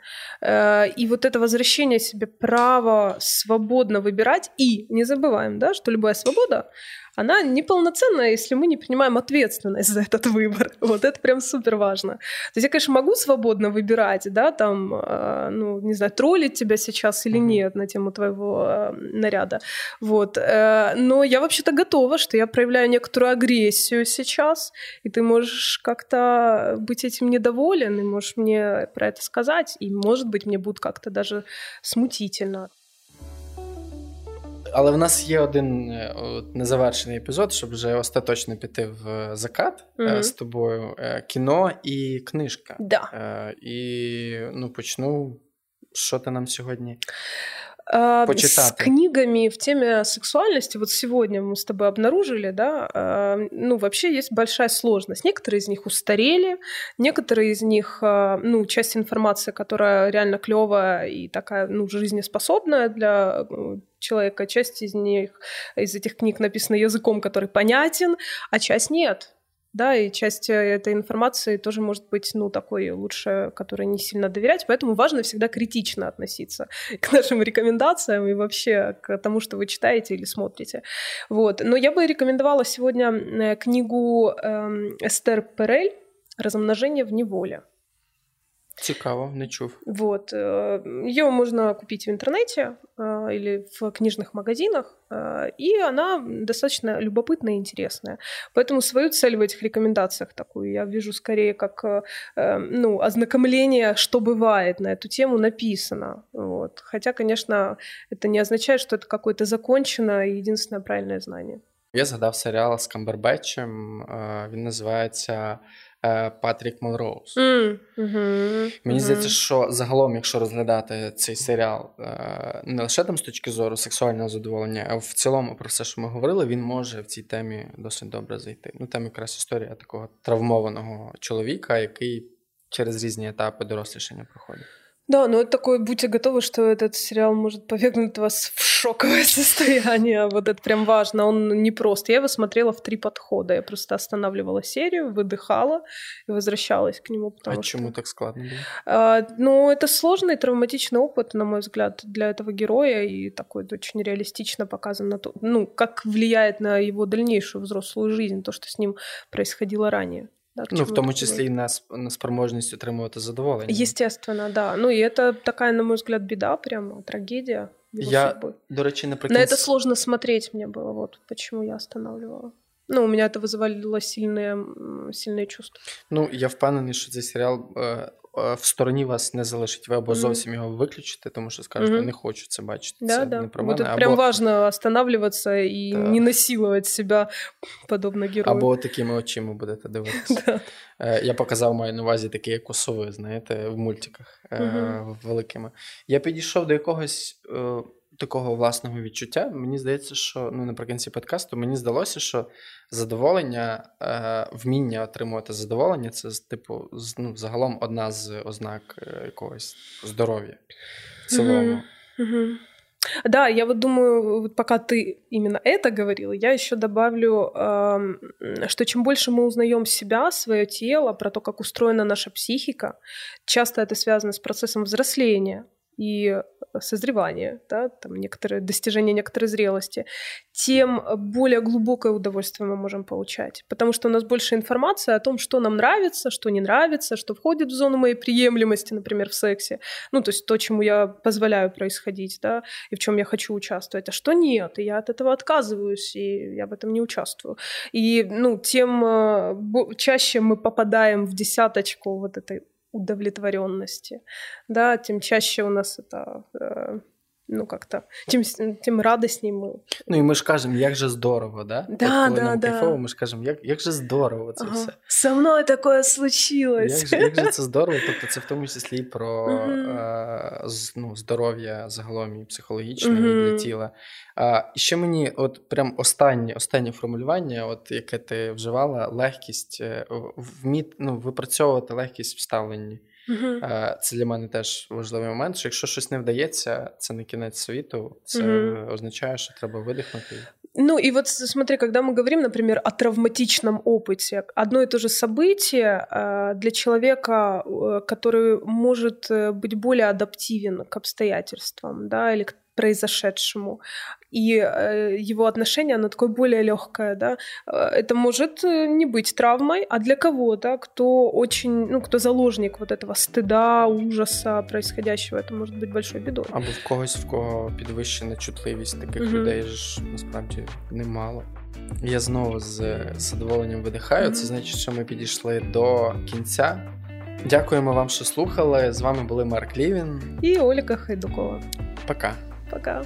И вот это возвращение себе права свободно выбирать. И не забываем, да, что любая свобода, она неполноценная, если мы не принимаем ответственность за этот выбор. Вот это прям супер важно. То есть я, конечно, могу свободно выбирать, да, там, э, ну, не знаю, троллить тебя сейчас или нет на тему твоего э, наряда. Вот. Э, но я вообще-то готова, что я проявляю некоторую агрессию сейчас, и ты можешь как-то быть этим недоволен, и можешь мне про это сказать, и, может быть, мне будет как-то даже смутительно. Але в нас є один незавершений епізод, щоб вже остаточно піти в закат mm-hmm. з тобою. Кіно і книжка. Да. І ну, почну, що ти нам сьогодні почитати? С книгами в теме сексуальности, вот сегодня мы с тобой обнаружили, да, ну, вообще есть большая сложность. Некоторые из них устарели, некоторые из них, ну, часть информации, которая реально клёвая и такая, ну, жизнеспособная для человека, часть из них, из этих книг написана языком, который понятен, а часть нет. Да, и часть этой информации тоже может быть, ну, такой лучше, которой не сильно доверять, поэтому важно всегда критично относиться к нашим рекомендациям и вообще к тому, что вы читаете или смотрите. Вот. Но я бы рекомендовала сегодня книгу Эстер Перель «Розмноження в неволі». Цікаво, не чув. Вот. Её можно купить в интернете или в книжных магазинах, и она достаточно любопытная и интересная. Поэтому свою цель в этих рекомендациях такую я вижу скорее как, ну, ознакомление, что бывает на эту тему написано. Вот. Хотя, конечно, это не означает, что это какое-то законченное и единственное правильное знание. Я згадав серіал з Камбербетчем, він називається «Патрік Мелроуз». Mm, угу, Мені здається, угу. що загалом, якщо розглядати цей серіал не лише там з точки зору сексуального задоволення, а в цілому про все, що ми говорили, він може в цій темі досить добре зайти. Ну, там якраз історія такого травмованого чоловіка, який через різні етапи дорослішання проходить. Да, но это такое, будьте готовы, что этот сериал может повергнуть вас в шоковое состояние. Вот это прям важно. Он не просто. Я его смотрела в три подхода. Я просто останавливала серию, выдыхала и возвращалась к нему. А что... чему так складно было? А, ну, это сложный травматичный опыт, на мой взгляд, для этого героя. И такой очень реалистично показано, то, ну, как влияет на его дальнейшую взрослую жизнь то, что с ним происходило ранее. Да, ну, в тому числі і на, на спроможність отримувати задоволення. Естественно, да. Ну, і це така, на мой взгляд, біда, прямо трагедія. Я, до речі, наприкінці... На це сложно смотреть мені було, вот, почему я останавливала. Ну, у мене це визивало сильне, сильне чувство. Ну, я впевнений, що цей серіал е, е, в стороні вас не залишить. Ви або зовсім mm-hmm. його виключите, тому що скажете, mm-hmm. не хочу це бачити, да, це да. не про мене. Або... Прям важно останавливатися і да. не насилувати себе, подобно герою. Або такими очима будете дивитися. да. е, я показав, маю на увазі, такі як косови, знаєте, в мультиках е, mm-hmm. великими. Я підійшов до якогось... Е, такого власного відчуття, мені здається, що, ну, наприкінці подкасту, мені здалося, що задоволення, е, вміння отримувати задоволення, це, типу, з, ну, загалом одна з ознак е, якогось здоров'я в цілому. Mm-hmm. Mm-hmm. Да, я вот думаю, вот пока ты именно это говорила, я еще добавлю, что чем больше мы узнаем себя, свое тело, про то, как устроена наша психика, часто это связано с процессом взросления и созревание, да, там некоторые, достижение некоторой зрелости, тем более глубокое удовольствие мы можем получать. Потому что у нас больше информации о том, что нам нравится, что не нравится, что входит в зону моей приемлемости, например, в сексе. Ну, то есть то, чему я позволяю происходить, да, и в чем я хочу участвовать. А что нет, и я от этого отказываюсь, и я в этом не участвую. И, ну, тем чаще мы попадаем в десяточку вот этой удовлетворенности, да, тем чаще у нас это, э, ну, как-то, тем, тем радостнее мы. Ну, и мы же кажем, як же здорово, да? Да, от, да, нам да. Кайфово, мы же кажем, як, як же здорово це ага. все. Со мною такое случилось. Як же, як же це здорово, тобто це в тому числі і про mm-hmm. е, з, ну, здоров'я загалом і психологічне, mm-hmm. і для тіла. Е, ще мені, от прям останнє, останнє формулювання, от яке ти вживала, легкість, вміт, ну, випрацьовувати легкість в ставленні. Uh-huh. Це для мене теж важливий момент, що якщо щось не вдається, це не кінець світу, це uh-huh. означає, що треба видихнути. Ну и вот смотри, когда мы говорим, например, о травматичном опыте, одно и то же событие для человека, который может быть более адаптивен к обстоятельствам, да, или к произошедшему, и его отношение, оно такое более легкое, да, это может не быть травмой, а для кого-то, кто очень, ну, кто заложник вот этого стыда, ужаса происходящего, это может быть большой бедой. Або в когось, в кого підвищена чутливість, таких mm-hmm. людей ж насправді немало. Я знову з задоволенням видихаю, mm-hmm. це значить, що ми підійшли до кінця. Дякуємо вам, що слухали. З вами були Марк Лівін і Ольга Хайдукова. Пока. Пока.